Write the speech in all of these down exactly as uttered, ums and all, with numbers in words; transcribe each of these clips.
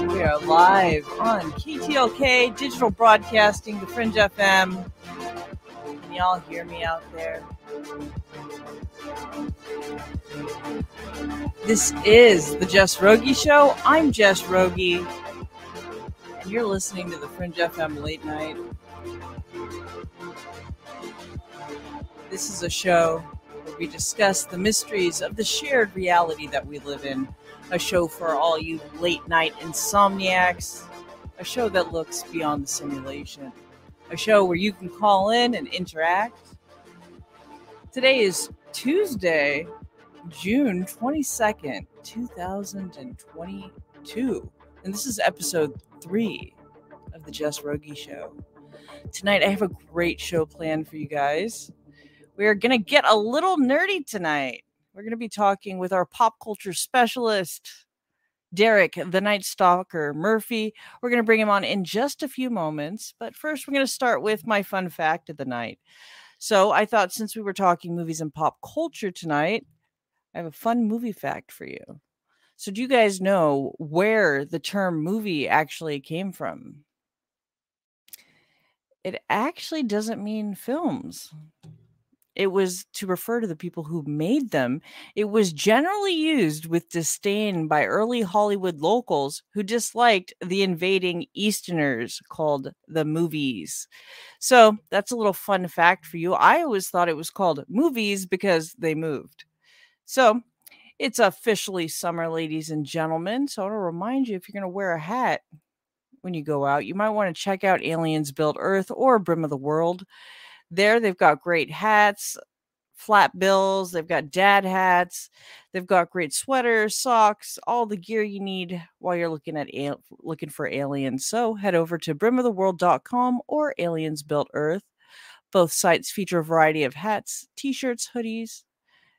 We are live on K T L K Digital Broadcasting, The Fringe F M. Can y'all hear me out there? This is the Jess Rogie Show. I'm Jess Rogie, and you're listening to the Fringe F M Late Night. This is a show where we discuss the mysteries of the shared reality that we live in. A show for all you late night insomniacs. A show that looks beyond the simulation. A show where you can call in and interact. Today is Tuesday, June twenty-second, two thousand twenty-two. And this is episode three of the Jess Rogie Show. Tonight, I have a great show planned for you guys. We are going to get a little nerdy tonight. We're going to be talking with our pop culture specialist, Derek, the Night Stalker Murphy. We're going to bring him on in just a few moments. But first, we're going to start with my fun fact of the night. So I thought, since we were talking movies and pop culture tonight, I have a fun movie fact for you. So do you guys know where the term movie actually came from? It actually doesn't mean films. It was to refer to the people who made them. It was generally used with disdain by early Hollywood locals who disliked the invading Easterners called the movies. So that's a little fun fact for you. I always thought it was called movies because they moved. So it's officially summer, ladies and gentlemen. So I want to remind you, if you're going to wear a hat when you go out, you might want to check out Aliens Built Earth or Brim of the World. There, they've got great hats, flat bills, they've got dad hats, they've got great sweaters, socks, all the gear you need while you're looking at al- looking for aliens. So head over to brim of the world dot com or Aliens Built Earth. Both sites feature a variety of hats, t-shirts, hoodies,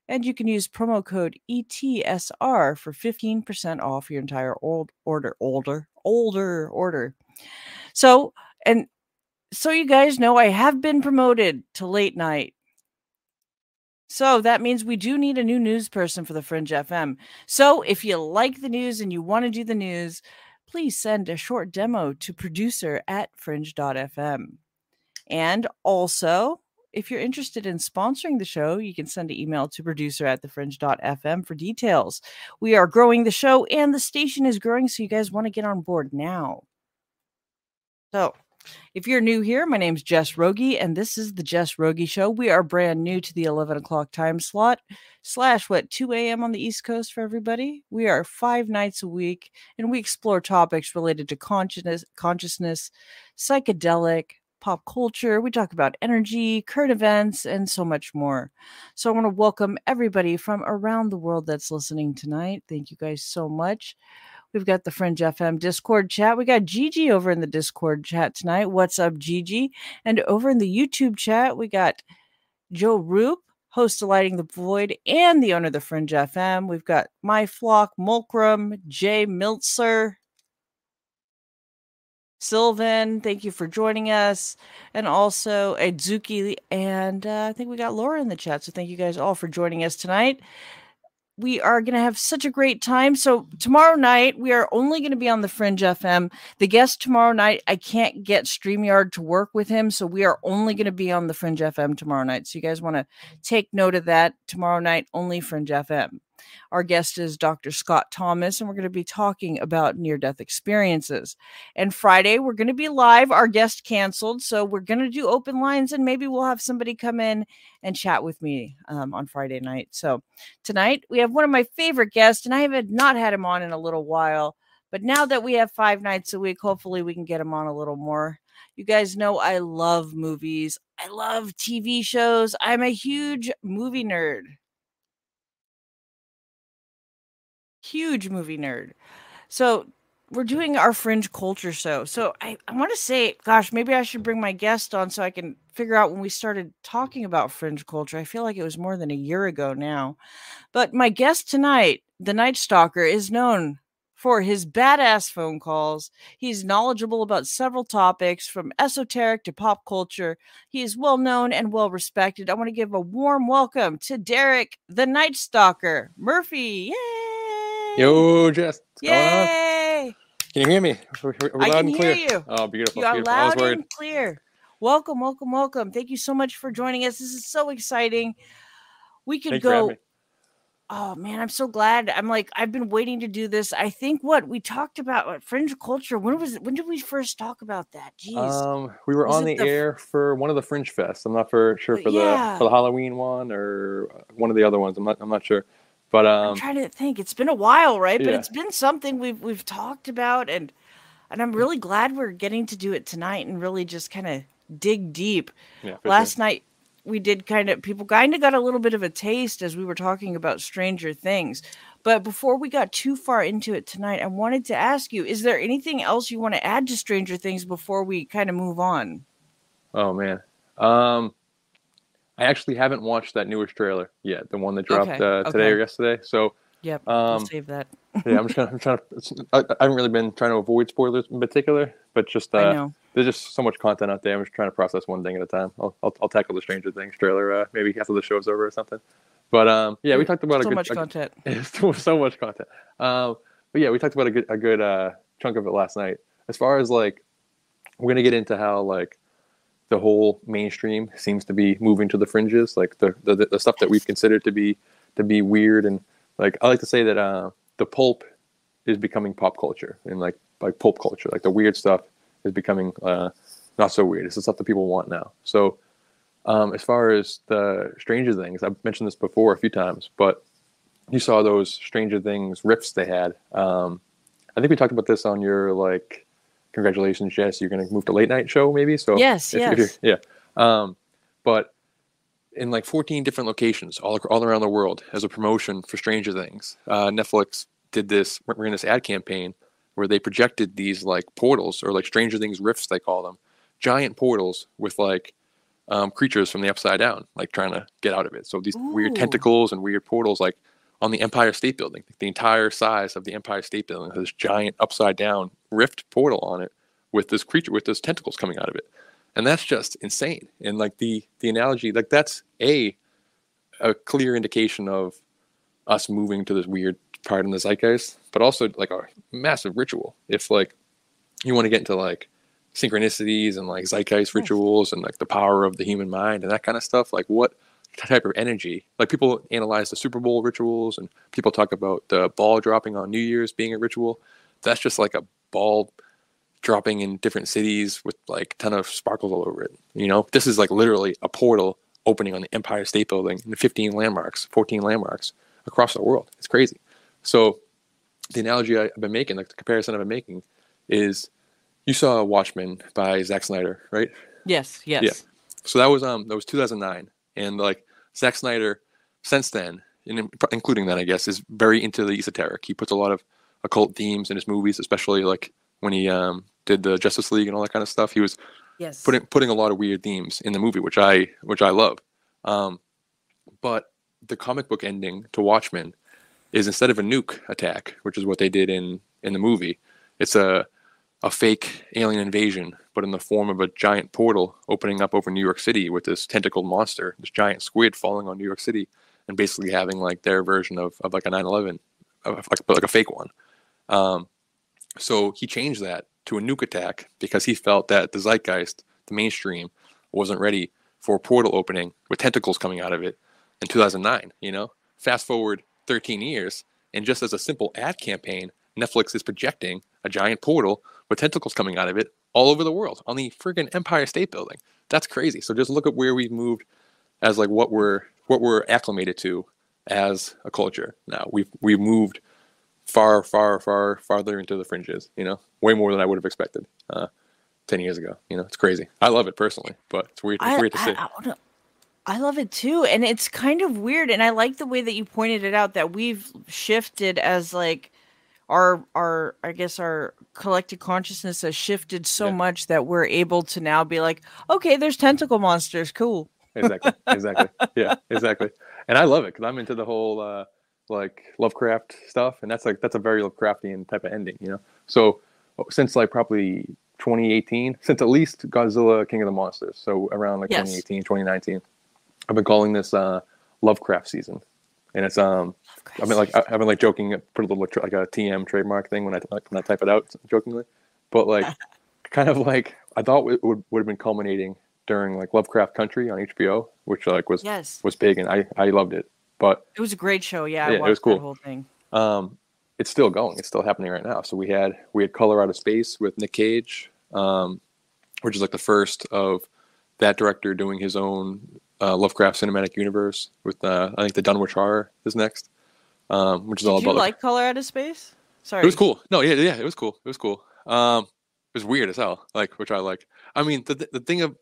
and you can use promo code E T S R for fifteen percent off your entire old order, older, older order. So, and So you guys know I have been promoted to late night. So that means we do need a new news person for the Fringe F M. So if you like the news and you want to do the news, please send a short demo to producer at fringe dot f m. And also, if you're interested in sponsoring the show, you can send an email to producer at the fringe dot f m for details. We are growing the show and the station is growing, so you guys want to get on board now. So if you're new here, my name's Jess Rogie, and this is the Jess Rogie Show. We are brand new to the eleven o'clock time slot, slash, what, two a.m. on the East Coast for everybody? We are five nights a week, and we explore topics related to consciousness, consciousness, psychedelic, pop culture. We talk about energy, current events, and so much more. So I want to welcome everybody from around the world that's listening tonight. Thank you guys so much. We've got the Fringe F M Discord chat. We got Gigi over in the Discord chat tonight. What's up, Gigi? And over in the YouTube chat, we got Joe Roop, host of Lighting the Void and the owner of the Fringe F M. We've got My Flock, Mulcrum, Jay Miltzer, Sylvan. Thank you for joining us. And also Edzuki. And uh, I think we got Laura in the chat. So thank you guys all for joining us tonight. We are going to have such a great time. So tomorrow night, we are only going to be on the Fringe F M. The guest tomorrow night, I can't get StreamYard to work with him. So we are only going to be on the Fringe F M tomorrow night. So you guys want to take note of that. Tomorrow night, only Fringe F M. Our guest is Doctor Scott Thomas, and we're going to be talking about near-death experiences. And Friday, we're going to be live. Our guest canceled, so we're going to do open lines, and maybe we'll have somebody come in and chat with me um, on Friday night. So tonight, we have one of my favorite guests, and I have not had him on in a little while. But now that we have five nights a week, hopefully we can get him on a little more. You guys know I love movies. I love T V shows. I'm a huge movie nerd. Huge movie nerd. So we're doing our Fringe Culture Show. So I, I want to say, gosh, maybe I should bring my guest on so I can figure out when we started talking about Fringe Culture. I feel like it was more than a year ago now. But my guest tonight, the Night Stalker, is known for his badass phone calls. He's knowledgeable about several topics from esoteric to pop culture. He is well known and well respected. I want to give a warm welcome to Derek, the Night Stalker Murphy. Yay! Yo, Jess. Yay! Can you hear me? We're, we're I loud can and clear. Hear you. Oh, beautiful. You are beautiful. Loud and clear. Welcome, welcome, welcome. Thank you so much for joining us. This is so exciting. We could Thanks go. Oh, man, I'm so glad. I'm like, I've been waiting to do this. I think what we talked about, what, Fringe Culture. When was when did we first talk about that? Jeez. Um, we were was on the, the air for one of the Fringe Fests. I'm not for sure for yeah. the for the Halloween one or one of the other ones. I'm not I'm not sure. But um, I'm trying to think. It's been a while, right? But yeah. It's been something we've we've talked about, and and I'm really glad we're getting to do it tonight and really just kind of dig deep. Yeah, Last sure. night. We did kind of, people kind of got a little bit of a taste as we were talking about Stranger Things. But before we got too far into it tonight, I wanted to ask you, is there anything else you want to add to Stranger Things before we kind of move on? Oh, man. Um, I actually haven't watched that newest trailer yet, the one that dropped okay. uh, today okay. or yesterday. So, yep, um, I'll save that. yeah, I'm just trying, I'm trying to, I, I haven't really been trying to avoid spoilers in particular, but just, uh, I know. There's just so much content out there. I'm just trying to process one thing at a time. I'll I'll, I'll tackle the Stranger Things trailer uh, maybe after the show's over or something. But um, yeah, we talked about so a good, much a, content. So, so much content. Um, but yeah, we talked about a good a good uh, chunk of it last night. As far as like, we're gonna get into how like the whole mainstream seems to be moving to the fringes, like the the, the stuff that we've considered to be to be weird and like I like to say that uh, the pulp is becoming pop culture and like like pulp culture, like the weird stuff. Is becoming uh, not so weird. It's the stuff that people want now. So um, as far as the Stranger Things, I've mentioned this before a few times, but you saw those Stranger Things riffs they had. Um, I think we talked about this on your, like, congratulations, Jess, you're going to move to late night show maybe? So yes, if, yes. If yeah. Um, but in like fourteen different locations all, all around the world as a promotion for Stranger Things, uh, Netflix did this, ran this ad campaign where they projected these like portals or like Stranger Things rifts, they call them, giant portals with like um, creatures from the Upside Down, like trying to get out of it. So these Ooh. Weird tentacles and weird portals, like on the Empire State Building, the entire size of the Empire State Building has this giant Upside Down rift portal on it with this creature, with those tentacles coming out of it. And that's just insane. And like the, the analogy, like that's a, a clear indication of us moving to this weird part in the zeitgeist, but also like a massive ritual. If like you want to get into like synchronicities and like zeitgeist nice. Rituals and like the power of the human mind and that kind of stuff, like what type of energy, like people analyze the Super Bowl rituals and people talk about the ball dropping on New Year's being a ritual. That's just like a ball dropping in different cities with like a ton of sparkles all over it. You know, this is like literally a portal opening on the Empire State Building and fifteen landmarks, fourteen landmarks across the world. It's crazy. So the analogy I've been making, like the comparison I've been making is you saw Watchmen by Zack Snyder, right? Yes, yes. Yeah. So that was um that was two thousand nine. And like Zack Snyder since then, and including that, I guess, is very into the esoteric. He puts a lot of occult themes in his movies, especially like when he um did the Justice League and all that kind of stuff. He was yes. putting putting a lot of weird themes in the movie, which I which I love. Um but the comic book ending to Watchmen is instead of a nuke attack, which is what they did in, in the movie, it's a a fake alien invasion, but in the form of a giant portal opening up over New York City with this tentacled monster, this giant squid falling on New York City and basically having like their version of, of like a nine eleven, like, like a fake one. Um, so he changed that to a nuke attack because he felt that the zeitgeist, the mainstream, wasn't ready for a portal opening with tentacles coming out of it in two thousand nine, you know? Fast forward thirteen years, and just as a simple ad campaign, Netflix is projecting a giant portal with tentacles coming out of it all over the world on the friggin' Empire State Building. That's crazy. So just look at where we've moved as like what we're what we're acclimated to as a culture now. We've we've moved far, far, far, farther into the fringes, you know, way more than I would have expected uh, ten years ago. You know, it's crazy. I love it personally, but it's weird, it's weird to see. I, I, I love it too. And it's kind of weird. And I like the way that you pointed it out that we've shifted as like our, our, I guess our collective consciousness has shifted so yeah. much that we're able to now be like, okay, there's tentacle monsters. Cool. Exactly. Exactly. Yeah, exactly. And I love it because I'm into the whole, uh, like Lovecraft stuff, and that's like that's a very Lovecraftian type of ending, you know. So since like probably twenty eighteen, since at least Godzilla King of the Monsters, so around like yes. twenty eighteen twenty nineteen, I've been calling this uh Lovecraft season. And it's um Lovecraft I've been like I, I've been like joking, put a little like a T M trademark thing when I like, when I type it out jokingly, but like kind of like I thought it would would have been culminating during like Lovecraft Country on H B O, which like was yes. was big, and I I loved it. But it was a great show. Yeah, yeah I watched it was cool. That whole thing. Um, it's still going. It's still happening right now. So we had we had Color Out of Space with Nick Cage, um, which is like the first of that director doing his own uh, Lovecraft cinematic universe. With uh, I think the Dunwich Horror is next, um, which is Did all about. Did you like Color Out of Space? Sorry, it was cool. No, yeah, yeah, it was cool. It was cool. Um, it was weird as hell. Like, which I like. I mean, the the thing of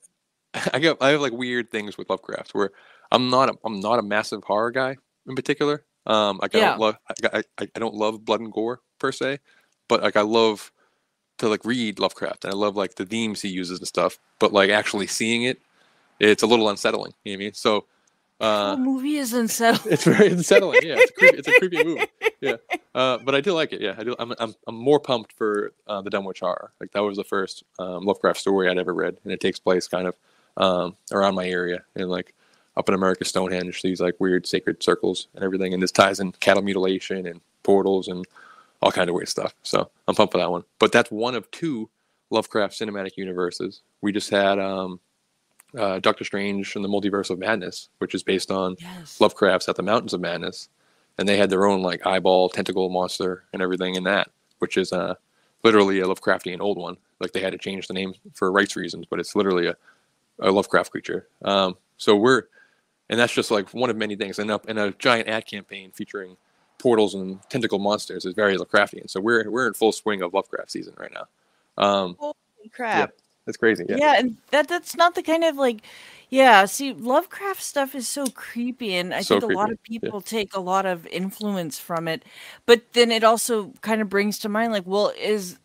I get I have like weird things with Lovecraft where. I'm not a, I'm not a massive horror guy in particular. Um, like yeah. I don't love I, I, I don't love blood and gore per se, but like I love to like read Lovecraft, and I love like the themes he uses and stuff. But like actually seeing it, it's a little unsettling. You know what I mean? So uh, the movie is unsettling. It's very unsettling. Yeah, it's a creepy, it's a creepy movie. Yeah, uh, but I do like it. Yeah, I do. I'm I'm, I'm more pumped for uh, the Dunwich Horror. Like that was the first um, Lovecraft story I'd ever read, and it takes place kind of um, around my area and like. Up in America, Stonehenge, these like weird sacred circles and everything, and this ties in cattle mutilation and portals and all kind of weird stuff. So I'm pumped for that one. But that's one of two Lovecraft cinematic universes. We just had um, uh, Doctor Strange and the Multiverse of Madness, which is based on yes. Lovecraft's At the Mountains of Madness, and they had their own like eyeball tentacle monster and everything in that, which is uh, literally a Lovecraftian old one. Like they had to change the name for rights reasons, but it's literally a, a Lovecraft creature. Um, so we're And that's just like one of many things. And up in a giant ad campaign featuring portals and tentacle monsters is very Lovecraftian. So we're we're in full swing of Lovecraft season right now. Um, Holy crap! Yeah, that's crazy. Yeah, yeah, and that that's not the kind of like, yeah. See, Lovecraft stuff is so creepy, and I so think a creepy. lot of people yeah. take a lot of influence from it. But then it also kind of brings to mind like, well, is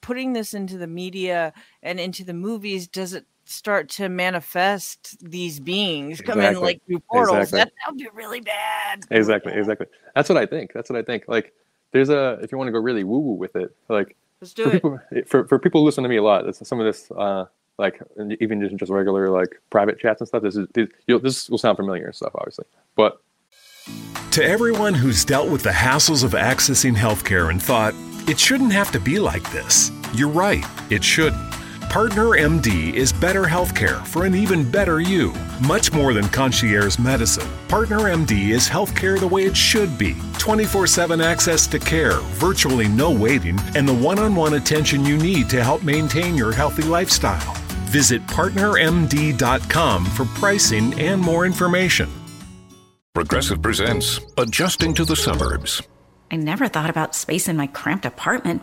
putting this into the media and into the movies, does it? Start to manifest these beings come exactly. in like through portals exactly. that, that would be really bad exactly yeah. exactly that's what I think that's what I think like there's a if you want to go really woo-woo with it like let's do for it people, for, for people who listen to me a lot that's some of this uh like even just, just regular like private chats and stuff this is this, you'll, this will sound familiar and stuff obviously but to everyone who's dealt with the hassles of accessing healthcare and thought it shouldn't have to be like this you're right it shouldn't PartnerMD is better healthcare for an even better you. Much more than concierge medicine, PartnerMD is healthcare the way it should be. twenty-four seven access to care, virtually no waiting, and the one-on-one attention you need to help maintain your healthy lifestyle. Visit partner M D dot com for pricing and more information. Progressive presents Adjusting to the Suburbs. I never thought about space in my cramped apartment.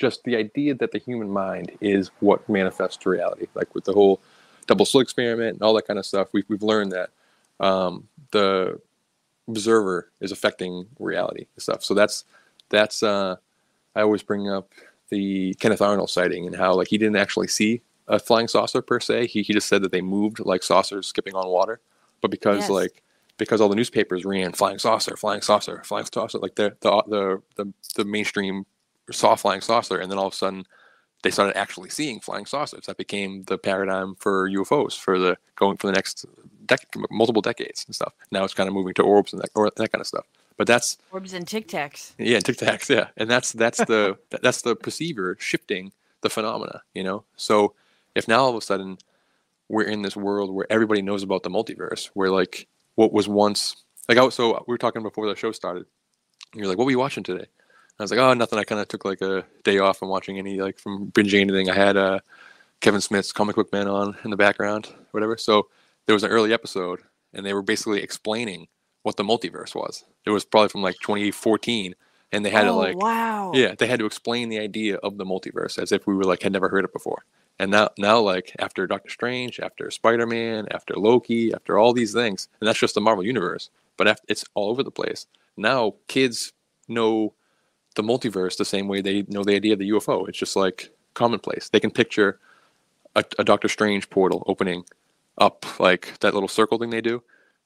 Just the idea that the human mind is what manifests reality, like with the whole double slit experiment and all that kind of stuff. We've we've learned that um, the observer is affecting reality and stuff. So that's that's uh, I always bring up the Kenneth Arnold sighting and how like he didn't actually see a flying saucer per se. He he just said that they moved like saucers skipping on water, but because yes. like because all the newspapers ran flying saucer, flying saucer, flying saucer, like the the the the, the mainstream saw flying saucer, and then all of a sudden they started actually seeing flying saucers. That became the paradigm for U F Os for the going for the next dec multiple decades and stuff. Now it's kind of moving to orbs and that, or that kind of stuff. But that's orbs and Tic Tacs. Yeah, Tic Tacs. Yeah, and that's that's the that's the perceiver shifting the phenomena. You know, so if now all of a sudden we're in this world where everybody knows about the multiverse, where like what was once like I, so we were talking before the show started. And you're like, what were you watching today? I was like, oh, nothing. I kind of took like a day off from watching any, like from binging anything. I had uh, Kevin Smith's Comic Book Man on in the background, whatever. So there was an early episode and they were basically explaining what the multiverse was. It was probably from like twenty fourteen. And they had oh, to like, wow. Yeah, they had to explain the idea of the multiverse as if we were like, had never heard it before. And now, now like after Doctor Strange, after Spider-Man, after Loki, after all these things, and that's just the Marvel universe, but after, it's all over the place. Now kids know the multiverse the same way they know the idea of the U F O. It's just like commonplace. They can picture a, a Doctor Strange portal opening up, like that little circle thing they do.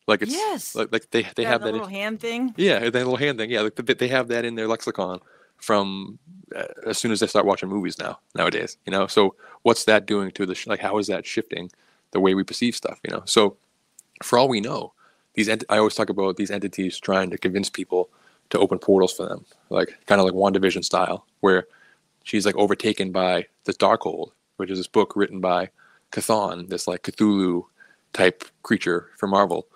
Like it's yes. like, like they they yeah, have the that little in, hand thing. Yeah, that little hand thing. Yeah, like they, they have that in their lexicon from uh, as soon as they start watching movies now nowadays. You know, so what's that doing to the sh like? How is that shifting the way we perceive stuff? You know, so for all we know, these ent I always talk about these entities trying to convince people to open portals for them, like kind of like WandaVision style, where she's like overtaken by the Darkhold, which is this book written by Cthon, this like Cthulhu type creature for Marvel.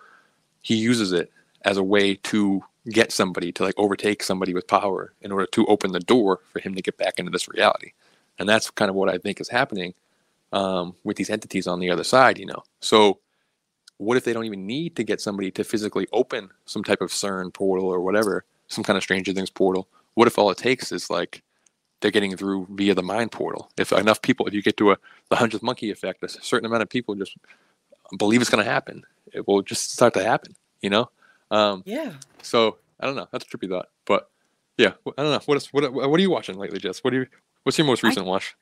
He uses it as a way to get somebody to like overtake somebody with power in order to open the door for him to get back into this reality. And that's kind of what I think is happening um, with these entities on the other side, you know. So what if they don't even need to get somebody to physically open some type of CERN portal or whatever, some kind of Stranger Things portal? What if all it takes is like they're getting through via the mind portal? If enough people, if you get to a the hundredth monkey effect, a certain amount of people just believe it's going to happen, it will just start to happen, you know? Um, yeah. So I don't know. That's a trippy thought, but yeah, I don't know. What is, what, what are you watching lately, Jess? What do you, what's your most recent I, watch?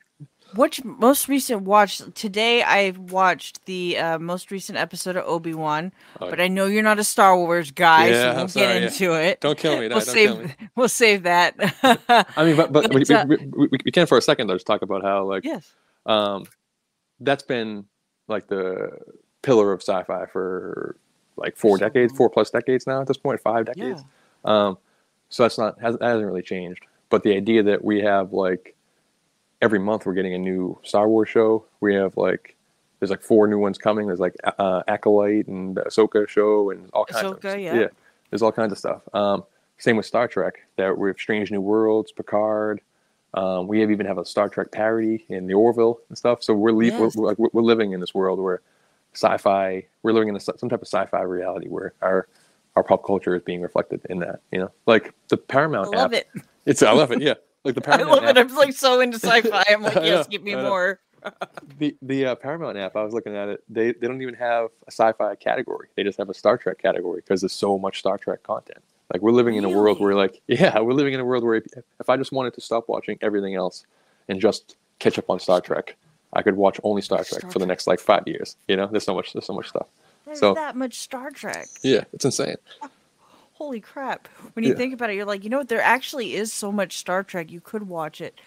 What's most recent watch today? I watched the uh, most recent episode of Obi-Wan, oh, but I know you're not a Star Wars guy, yeah, so we'll I'm sorry, get into yeah. it. Don't kill me. No, we'll, don't save, kill me. We'll save that. I mean, but, but, but we, uh, we, we, we, we can for a second though, just talk about how like, yes. um, that's been like the pillar of sci-fi for like four decades, four plus decades now at this point, five decades. Yeah. Um, so that's not, that hasn't really changed. But the idea that we have like every month we're getting a new Star Wars show. We have like, there's like four new ones coming. There's like uh, Acolyte and Ahsoka show and all kinds Ahsoka, of yeah. yeah. There's all kinds of stuff. Um, same with Star Trek. That we have Strange New Worlds, Picard. Um, we have even have a Star Trek parody in the Orville and stuff. So we're, le yes. we're, we're, we're living in this world where sci-fi, we're living in a, some type of sci-fi reality where our our pop culture is being reflected in that, you know, like the Paramount I love app. It. It's I love it, yeah. Like the Paramount. I love app. It. I'm like so into sci-fi. I'm like, yes, know, give me more. the the uh, Paramount app. I was looking at it. They they don't even have a sci-fi category. They just have a Star Trek category because there's so much Star Trek content. Like we're living in really? a world where, like, yeah, we're living in a world where if, if I just wanted to stop watching everything else and just catch up on Star Trek, I could watch only Star Trek Star for the next like five years. You know, there's so much, there's so much stuff. There's so, that much Star Trek. Yeah, it's insane. Holy crap! When you yeah. think about it, you're like, you know what? There actually is so much Star Trek. You could watch it.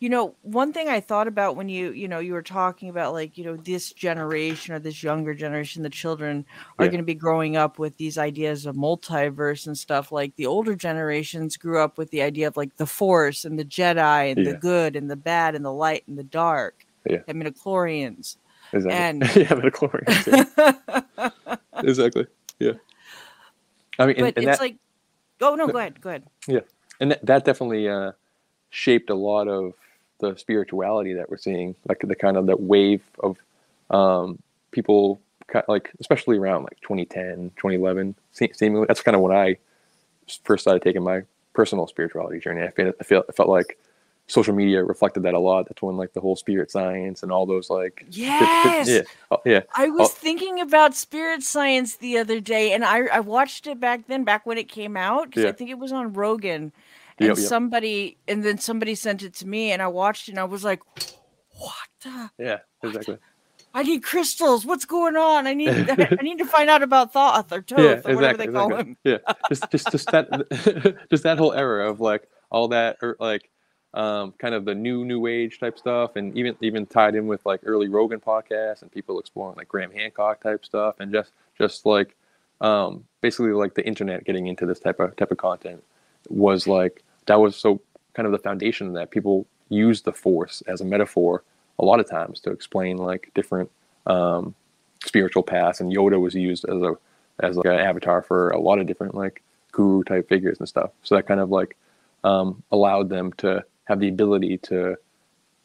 You know, one thing I thought about when you, you know, you were talking about like, you know, this generation or this younger generation, the children are yeah. going to be growing up with these ideas of multiverse and stuff. Like the older generations grew up with the idea of like the Force and the Jedi and yeah. the good and the bad and the light and the dark. Yeah. And midichlorians. Exactly. And yeah, midichlorians. Yeah. Exactly. Yeah. I mean, but and, and it's that, like, oh no, go ahead, go ahead. Yeah, and that, that definitely uh, shaped a lot of the spirituality that we're seeing, like the kind of that wave of um, people, like especially around like twenty ten, twenty eleven. Seemingly, that's kind of when I first started taking my personal spirituality journey. I feel, I feel, I felt like. Social media reflected that a lot. That's when like the whole spirit science and all those like yes, yeah, oh, yeah. I was oh. thinking about spirit science the other day, and I I watched it back then, back when it came out, because yeah. I think it was on Rogan, and yep, yep. somebody, and then somebody sent it to me, and I watched it, and I was like, what the? Yeah, what exactly. The? I need crystals. What's going on? I need I need to find out about Thoth or Toth yeah, or exactly, whatever they exactly. call him. Yeah, just just just that just that whole era of like all that or like. um, kind of the new new age type stuff, and even even tied in with like early Rogan podcasts and people exploring like Graham Hancock type stuff, and just just like um, basically like the internet getting into this type of type of content was like that was so kind of the foundation of that. People use the force as a metaphor a lot of times to explain like different um, spiritual paths, and Yoda was used as a as like an avatar for a lot of different like guru type figures and stuff. So that kind of like um, allowed them to have the ability to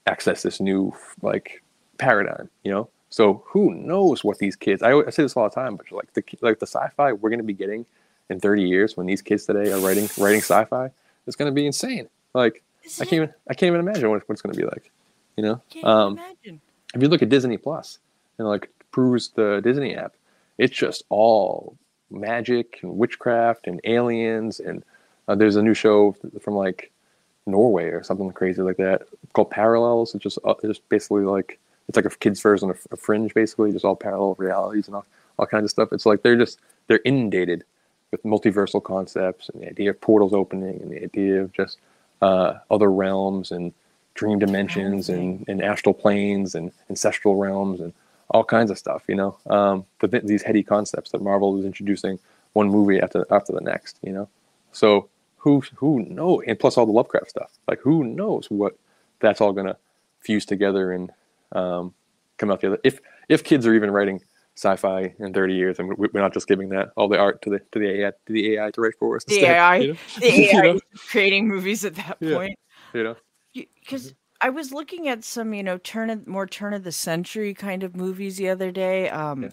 access this new like paradigm, you know? So who knows what these kids, I, I say this all the time, but like the, like the sci-fi we're going to be getting in thirty years when these kids today are writing, writing sci-fi, it's going to be insane. Like Isn't I can't, even, I can't even imagine what, what it's going to be like, you know? Can't um, imagine. If you look at Disney Plus and like peruse the Disney app, it's just all magic and witchcraft and aliens. And uh, there's a new show from like Norway or something crazy like that called Parallels. It's just, uh, it's just basically like, it's like a kid's version of a Fringe, basically, just all parallel realities and all, all kinds of stuff. It's like, they're just, they're inundated with multiversal concepts and the idea of portals opening and the idea of just uh, other realms and dream dimensions and, and astral planes and ancestral realms and all kinds of stuff, you know, um, but th- these heady concepts that Marvel is introducing one movie after after the next, you know, so who who knows, and plus all the Lovecraft stuff, like who knows what that's all going to fuse together and um, come out the other. If if kids are even writing sci-fi in thirty years, and we're not just giving that all the art to the to the A I to the A I to write for us. The instead, A I, you know? The A I you know? Creating movies at that yeah. point, you know, because. I was looking at some, you know, turn of, more turn of the century kind of movies the other day, um,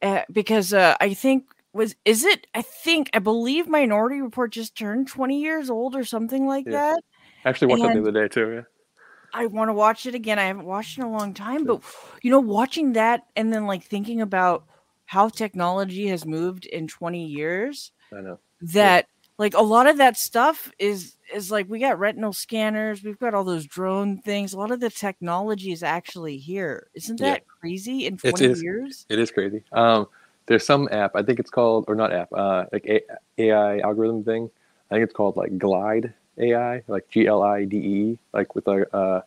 yeah. uh, because uh, I think was is it? I think I believe Minority Report just turned twenty years old or something like yeah. that. I actually watched and that the other day too. Yeah, I want to watch it again. I haven't watched it in a long time, but you know, watching that and then like thinking about how technology has moved in twenty years. I know that. Yeah. Like a lot of that stuff is is like we got retinal scanners, we've got all those drone things. A lot of the technology is actually here. Isn't that yeah. crazy? In twenty it is, years, it is crazy. Um, there's some app, I think it's called, or not app, uh, like a, AI algorithm thing. I think it's called like Glide A I, like G L I D E, like with a uh,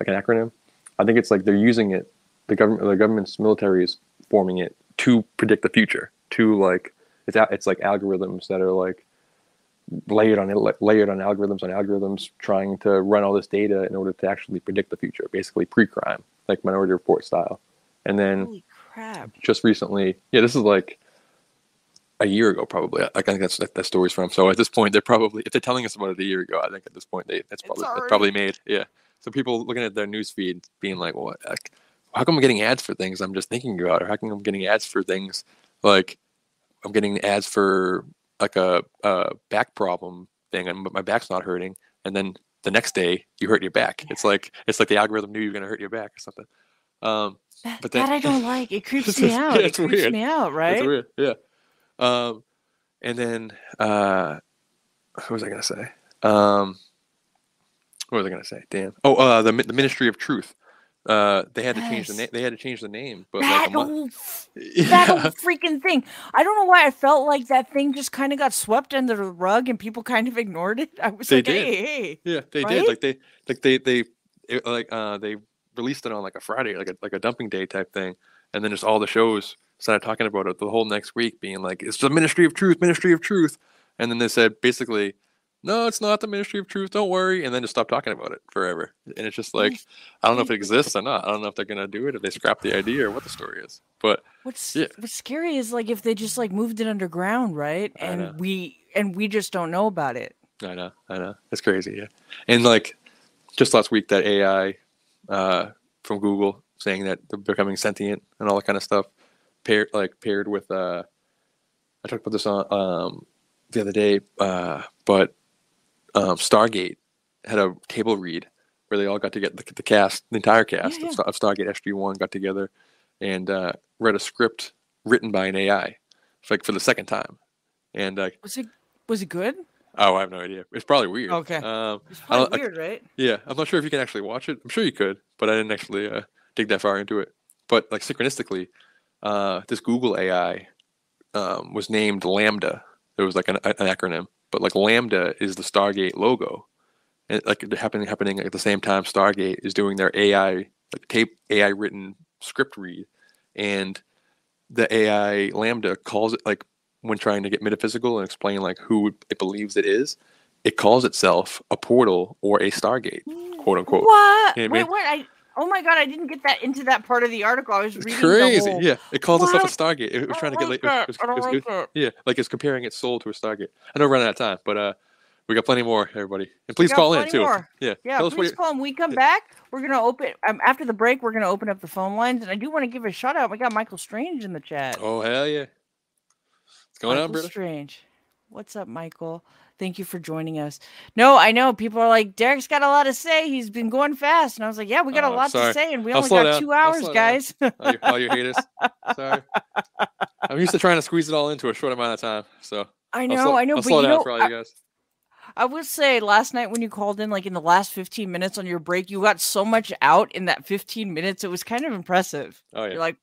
like an acronym. I think it's like they're using it. The government, the government's military is forming it to predict the future. To like it's it's like algorithms that are like. layered on layered on algorithms on algorithms trying to run all this data in order to actually predict the future, basically pre-crime, like Minority Report style. And then holy crap, just recently, yeah, this is like a year ago probably, I think that's that, that story's from. So at this point, they're probably, if they're telling us about it a year ago, I think at this point they that's probably it's that's probably made. Yeah, so people looking at their news feed being like, well, like, how come I'm getting ads for things I'm just thinking about, or how come I'm getting ads for things like I'm getting ads for like a, a back problem thing, and my back's not hurting, and then the next day you hurt your back. Yeah. It's like it's like the algorithm knew you were gonna hurt your back or something. Um, that, but then, that I don't like. It creeps me out. Yeah, it creeps weird. me out, right? It's weird. Yeah. Um, and then uh, what was I gonna say? Um, what was I gonna say? Damn. Oh, uh, the the Ministry of Truth. Uh, they had yes. to change the name. They had to change the name, but that, like a whole, yeah. that whole freaking thing. I don't know why I felt like that thing just kind of got swept under the rug and people kind of ignored it. I was they like, did. hey, hey, yeah, they right? did. Like they, like they, they, it, like uh, they released it on like a Friday, like a like a dumping day type thing, and then just all the shows started talking about it the whole next week, being like, "It's the Ministry of Truth, Ministry of Truth," and then they said basically, no, it's not the Ministry of Truth, don't worry, and then just stop talking about it forever. And it's just like, I don't know if it exists or not. I don't know if they're going to do it, if they scrap the idea, or what the story is. But what's yeah. what's scary is like if they just like moved it underground, right? And we and we just don't know about it. I know, I know. It's crazy, yeah. And like just last week, that A I uh, from Google saying that they're becoming sentient and all that kind of stuff, paired like paired with, uh, I talked about this on um, the other day, uh, but Um, Stargate had a table read where they all got to get the, the cast, the entire cast yeah, yeah. Of, of Stargate S G one got together and uh, read a script written by an A I, for, like for the second time. And uh, was it was it good? Oh, I have no idea. It's probably weird. Okay, um, it's probably weird, right? I, yeah, I'm not sure if you can actually watch it. I'm sure you could, but I didn't actually uh, dig that far into it. But like synchronistically, uh, this Google A I um, was named Lambda. It was like an, an acronym. But like Lambda is the Stargate logo, it, like happening happening at the same time Stargate is doing their A I like tape A I written script read, and the A I Lambda calls it, like when trying to get metaphysical and explain like who it believes it is, it calls itself a portal or a Stargate, quote unquote. What? You know what I mean? Wait, what? I, oh my God, I didn't get that into that part of the article. I was reading. It's crazy. The whole... Yeah, it calls what? itself a Stargate. It, it was trying to get like, it was, it was, it was, like yeah, like it's comparing its soul to a Stargate. I know we're running out of time, but uh, we got plenty more, everybody, and please call in too. More. Yeah, yeah. Tell please call. When we come yeah. back, we're gonna open um, after the break. We're gonna open up the phone lines, and I do want to give a shout out. We got Michael Strange in the chat. Oh hell yeah! What's going Michael on, brother? Strange, what's up, Michael? Thank you for joining us. No, I know people are like, Derek's got a lot to say. He's been going fast. And I was like, yeah, we got oh, a lot sorry. to say. And we I'll only got down. two hours, guys. all, you, all you haters. Sorry. I'm used to trying to squeeze it all into a short amount of time. So I know, slow, I know. I'll but slow you down know, for all I, you guys. I would say last night when you called in, like in the last fifteen minutes on your break, you got so much out in that fifteen minutes. It was kind of impressive. Oh, yeah. You're like,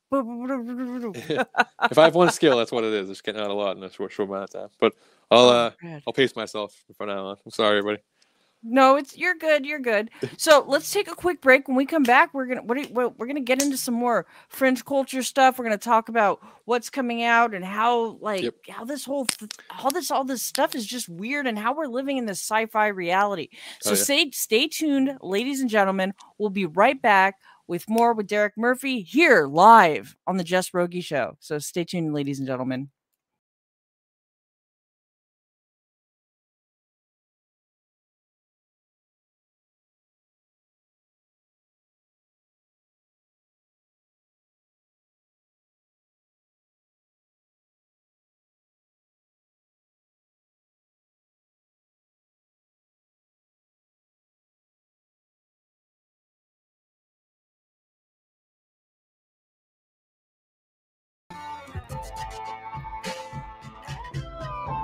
if I have one skill, that's what it is. It's getting out a lot in a short, short amount of time. But I'll uh, oh, I'll pace myself from now on. I'm sorry, everybody. No, it's you're good. You're good. So let's take a quick break. When we come back, we're gonna what are, we're gonna get into some more fringe culture stuff. We're gonna talk about what's coming out and how like yep. how this whole th all this all this stuff is just weird and how we're living in this sci-fi reality. So oh, yeah. stay stay tuned, ladies and gentlemen. We'll be right back with more with Derek Murphy here live on the Jess Roge Show. So stay tuned, ladies and gentlemen.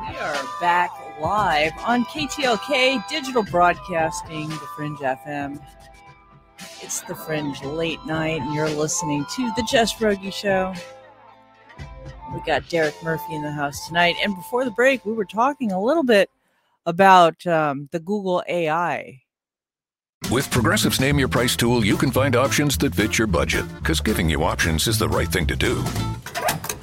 We are back live on K T L K Digital Broadcasting, The Fringe F M. It's The Fringe Late Night, and you're listening to The Jess Roge Show. We got Derek Murphy in the house tonight, and before the break, we were talking a little bit about um, the Google A I. With Progressive's Name Your Price tool, you can find options that fit your budget, because giving you options is the right thing to do.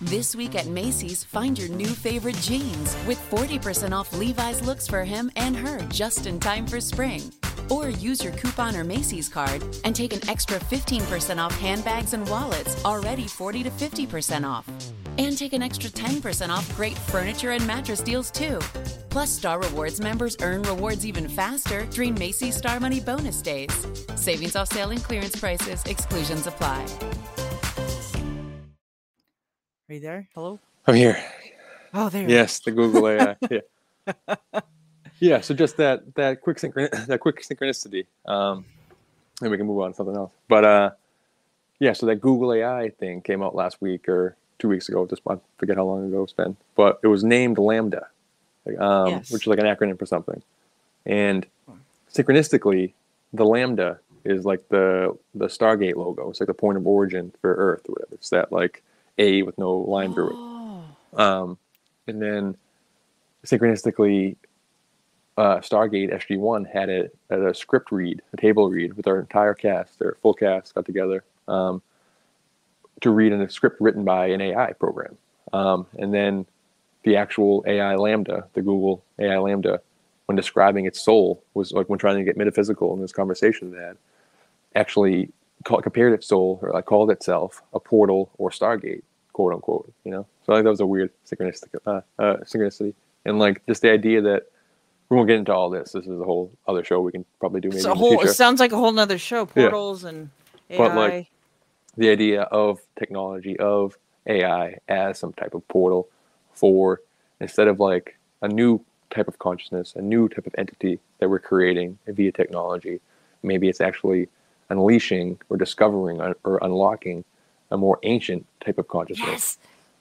This week at Macy's, find your new favorite jeans with forty percent off Levi's looks for him and her just in time for spring. Or use your coupon or Macy's card and take an extra fifteen percent off handbags and wallets, already forty to fifty percent off. And take an extra ten percent off great furniture and mattress deals too. Plus, Star Rewards members earn rewards even faster during Macy's Star Money Bonus Days. Savings off sale and clearance prices. Exclusions apply. Are you there? Hello? I'm here. Oh, there. Yes, the Google A I. Yeah. Yeah. So just that that quick synchron that quick synchronicity. Um, and we can move on to something else. But uh, yeah. So that Google A I thing came out last week or two weeks ago. Just I forget how long ago it's been. But it was named Lambda, um, yes. which is like an acronym for something. And synchronistically, the Lambda is like the the Stargate logo. It's like the point of origin for Earth or whatever. It's that like A with no line through oh. it. Um, and then synchronistically, uh, Stargate S G one had a, had a script read, a table read with our entire cast, their full cast got together um, to read in a script written by an A I program. Um, and then the actual A I Lambda, the Google A I Lambda, when describing its soul, was like when trying to get metaphysical in this conversation they had, actually compared its soul, or like called itself a portal or Stargate, quote unquote. You know, so I think that was a weird synchronistic, uh, uh, synchronicity, and like just the idea that we won't get into all this. This is a whole other show we can probably do. Maybe it's a whole. It sounds like a whole nother show. Portals yeah. and A I. But like the idea of technology of A I as some type of portal for instead of like a new type of consciousness, a new type of entity that we're creating via technology. Maybe it's actually unleashing or discovering or unlocking a more ancient type of consciousness. Yes.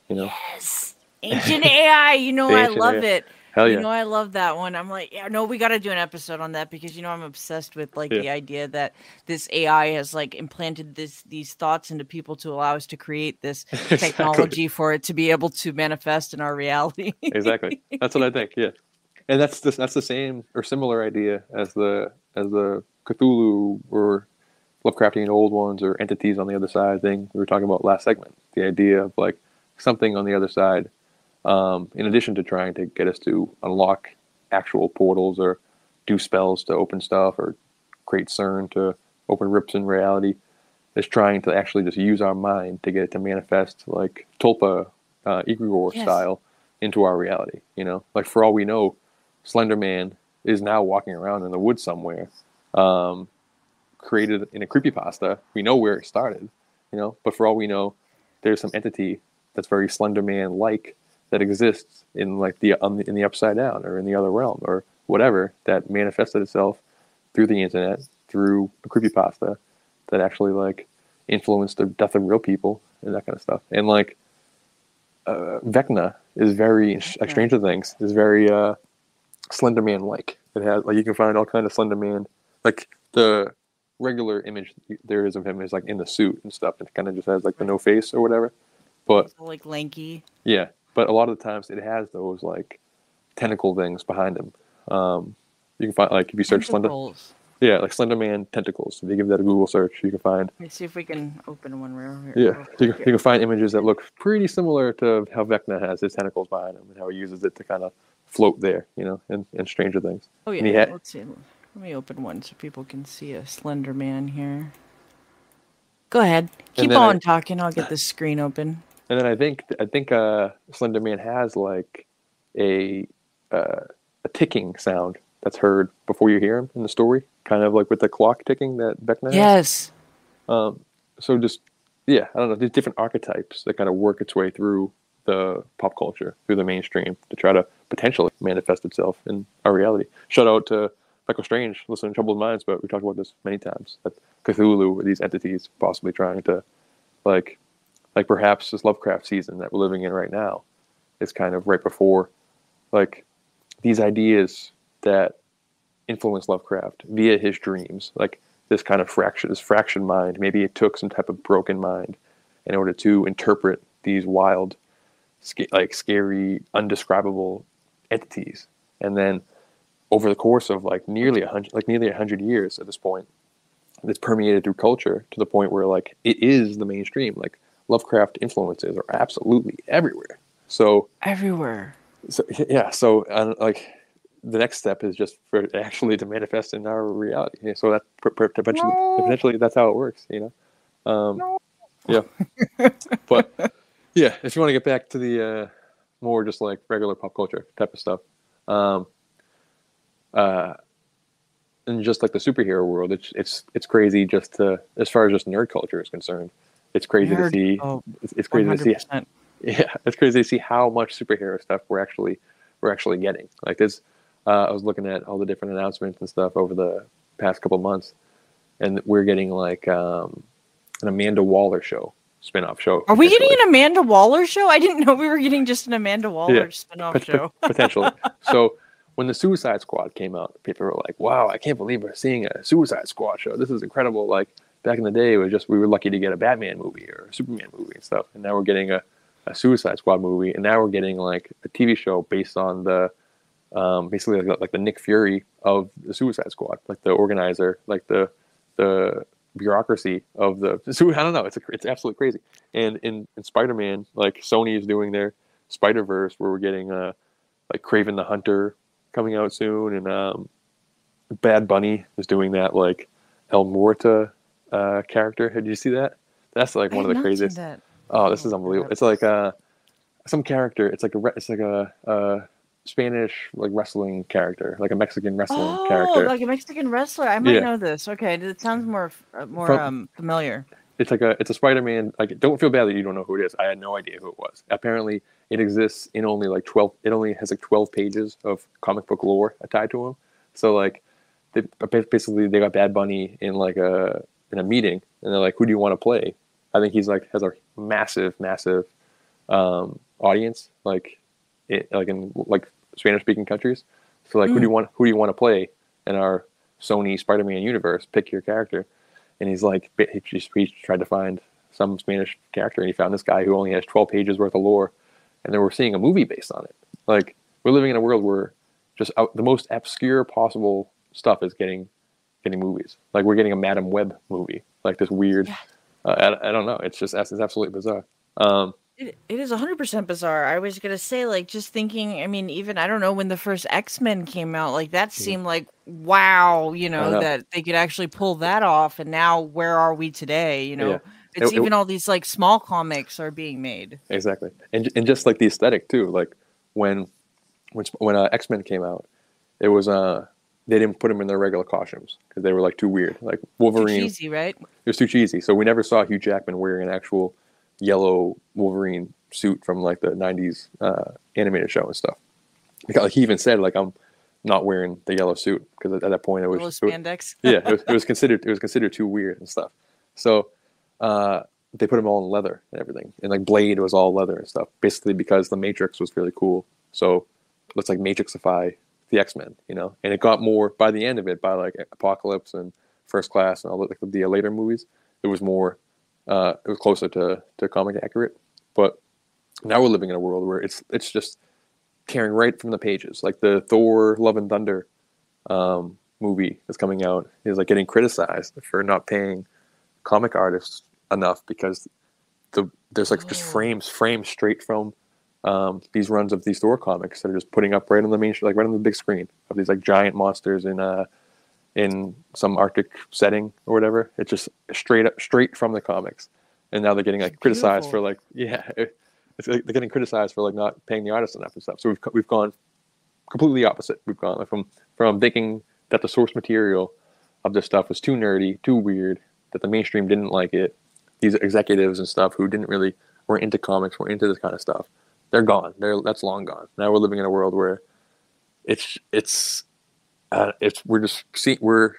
You know? Yes. Ancient A I. You know, I love A I. It. Hell yeah. You know, I love that one. I'm like, yeah, no, we got to do an episode on that because, you know, I'm obsessed with like yeah. the idea that this A I has like implanted this these thoughts into people to allow us to create this exactly. technology for it to be able to manifest in our reality. Exactly. That's what I think. Yeah. And that's the, that's the same or similar idea as the as the Cthulhu or Lovecraftian old ones or entities on the other side thing we were talking about last segment. The idea of like something on the other side. Um, in addition to trying to get us to unlock actual portals or do spells to open stuff or create CERN to open rips in reality, is trying to actually just use our mind to get it to manifest like Tulpa, uh, Egregore yes. style into our reality. You know, like for all we know, Slender Man is now walking around in the woods somewhere, um, created in a creepypasta. We know where it started, you know, but for all we know, there's some entity that's very Slender Man-like that exists in like the um, in the Upside Down or in the other realm or whatever, that manifested itself through the internet, through a creepypasta that actually like influenced the death of real people and that kind of stuff. And like uh, Vecna is very okay. Stranger Things is very uh, Slender Man like. It has like you can find all kind of Slender Man, like the regular image there is of him is like in the suit and stuff, and kind of just has like the no face or whatever. But so, like lanky. Yeah. But a lot of the times it has those like tentacle things behind him. Um, you can find like if you search tentacles. Slender, yeah, like Slender Man tentacles. If you give that a Google search, you can find. Let's see if we can open one real quick. Yeah, you can, you can find images that look pretty similar to how Vecna has his tentacles behind him and how he uses it to kind of float there, you know, and, and Stranger Things. Oh yeah, had... let's see. Let me open one so people can see a Slender Man here. Go ahead, keep on I... talking. I'll get this screen open. And then I think I think uh, Slender Man has like a uh, a ticking sound that's heard before you hear him in the story, kind of like with the clock ticking that Vecna. Yes. Has. Um, so just yeah, I don't know. There's different archetypes that kind of work its way through the pop culture, through the mainstream, to try to potentially manifest itself in our reality. Shout out to Michael Strange, listening to Troubled Minds, but we talked about this many times. That Cthulhu, or these entities, possibly trying to like. Like perhaps this Lovecraft season that we're living in right now is kind of right before like these ideas that influence Lovecraft via his dreams, like this kind of fraction, this fraction mind, maybe it took some type of broken mind in order to interpret these wild, sca- like scary, undescribable entities. And then over the course of like nearly a hundred, like nearly a hundred years at this point, it's permeated through culture to the point where like, it is the mainstream, like, Lovecraft influences are absolutely everywhere. So everywhere. So yeah. So uh, like the next step is just for actually to manifest in our reality. So that potentially, no. potentially that's how it works. You know. Um, no. Yeah. But yeah, if you want to get back to the uh, more just like regular pop culture type of stuff, um, uh, and just like the superhero world, it's it's it's crazy. Just to, as far as just nerd culture is concerned. It's crazy Nerd. to see. Oh, it's, it's crazy one hundred percent. To see. Yeah, it's crazy to see how much superhero stuff we're actually we're actually getting. Like this, uh, I was looking at all the different announcements and stuff over the past couple months, and we're getting like um, an Amanda Waller show, spinoff show. Are we getting an Amanda Waller show? I didn't know we were getting just an Amanda Waller yeah. spinoff Pot- show. Potentially. So when the Suicide Squad came out, people were like, "Wow, I can't believe we're seeing a Suicide Squad show. This is incredible!" Like. Back in the day, it was just we were lucky to get a Batman movie or a Superman movie and stuff. And now we're getting a, a Suicide Squad movie. And now we're getting like a T V show based on the um, basically like, like the Nick Fury of the Suicide Squad, like the organizer, like the the bureaucracy of the. So I don't know. It's a, it's absolutely crazy. And in, in Spider-Man, like Sony is doing their Spider-Verse, where we're getting uh, like Kraven the Hunter coming out soon, and um, Bad Bunny is doing that like El Muerto. Uh, character. Did you see that? That's like one I of the craziest. That. Oh, this is unbelievable. It's like uh, some character. It's like a re- it's like a, a Spanish like wrestling character, like a Mexican wrestling oh, character. Oh, like a Mexican wrestler. I might yeah. know this. Okay, it sounds more uh, more From, um, familiar. It's like a it's a Spider-Man. Like, don't feel bad that you don't know who it is. I had no idea who it was. Apparently, it exists in only like twelve. It only has like twelve pages of comic book lore tied to him. So like, they basically they got Bad Bunny in like a. in a meeting, and they're like, who do you want to play? I think he's like has a massive, massive um, audience, like it, like in like Spanish-speaking countries. So like, mm. who do you want? Who do you want to play in our Sony Spider-Man universe? Pick your character. And he's like, he, just, he tried to find some Spanish character, and he found this guy who only has twelve pages worth of lore, and then we're seeing a movie based on it. Like, we're living in a world where just out, the most obscure possible stuff is getting getting movies. Like, we're getting a Madame Web movie, like this weird. Yeah. Uh, I, I don't know. It's just it's absolutely bizarre. Um, it, it is one hundred percent bizarre. I was going to say, like, just thinking, I mean, even, I don't know, when the first X-Men came out, like, that seemed like, wow, you know, know, that they could actually pull that off. And now where are we today? You know, yeah. it's it, even it, all these, like, small comics are being made. Exactly. And and just, like, the aesthetic, too. Like, when when, when uh, X-Men came out, it was, uh, they didn't put them in their regular costumes because they were, like, too weird. Like, Wolverine. Too cheesy, right? It was too cheesy. So we never saw Hugh Jackman wearing an actual yellow Wolverine suit from like the nineties uh, animated show and stuff. Because, like, he even said, like, I'm not wearing the yellow suit because at, at that point it was yellow spandex. It was, yeah, it was, it was considered it was considered too weird and stuff. So uh, they put them all in leather and everything, and like Blade was all leather and stuff, basically because the Matrix was really cool. So let's like Matrixify the X-Men, you know. And it got more by the end of it, by like Apocalypse and First Class and all the, like, the later movies. It was more. Uh, it was closer to, to comic accurate, but now we're living in a world where it's it's just tearing right from the pages. Like the Thor Love and Thunder um, movie that's coming out is like getting criticized for not paying comic artists enough because the there's like just frames frames straight from um, these runs of these Thor comics that are just putting up right on the main like right on the big screen of these like giant monsters in uh in some Arctic setting or whatever. It's just straight up, straight from the comics. And now they're getting like criticized for like, yeah, it's like they're getting criticized for like not paying the artists enough and stuff. So we've we've gone completely opposite. We've gone like, from from thinking that the source material of this stuff was too nerdy, too weird, that the mainstream didn't like it. These executives and stuff who didn't really weren't into comics, weren't into this kind of stuff. They're gone. They're that's long gone. Now we're living in a world where it's it's. Uh, it's we're just see, we're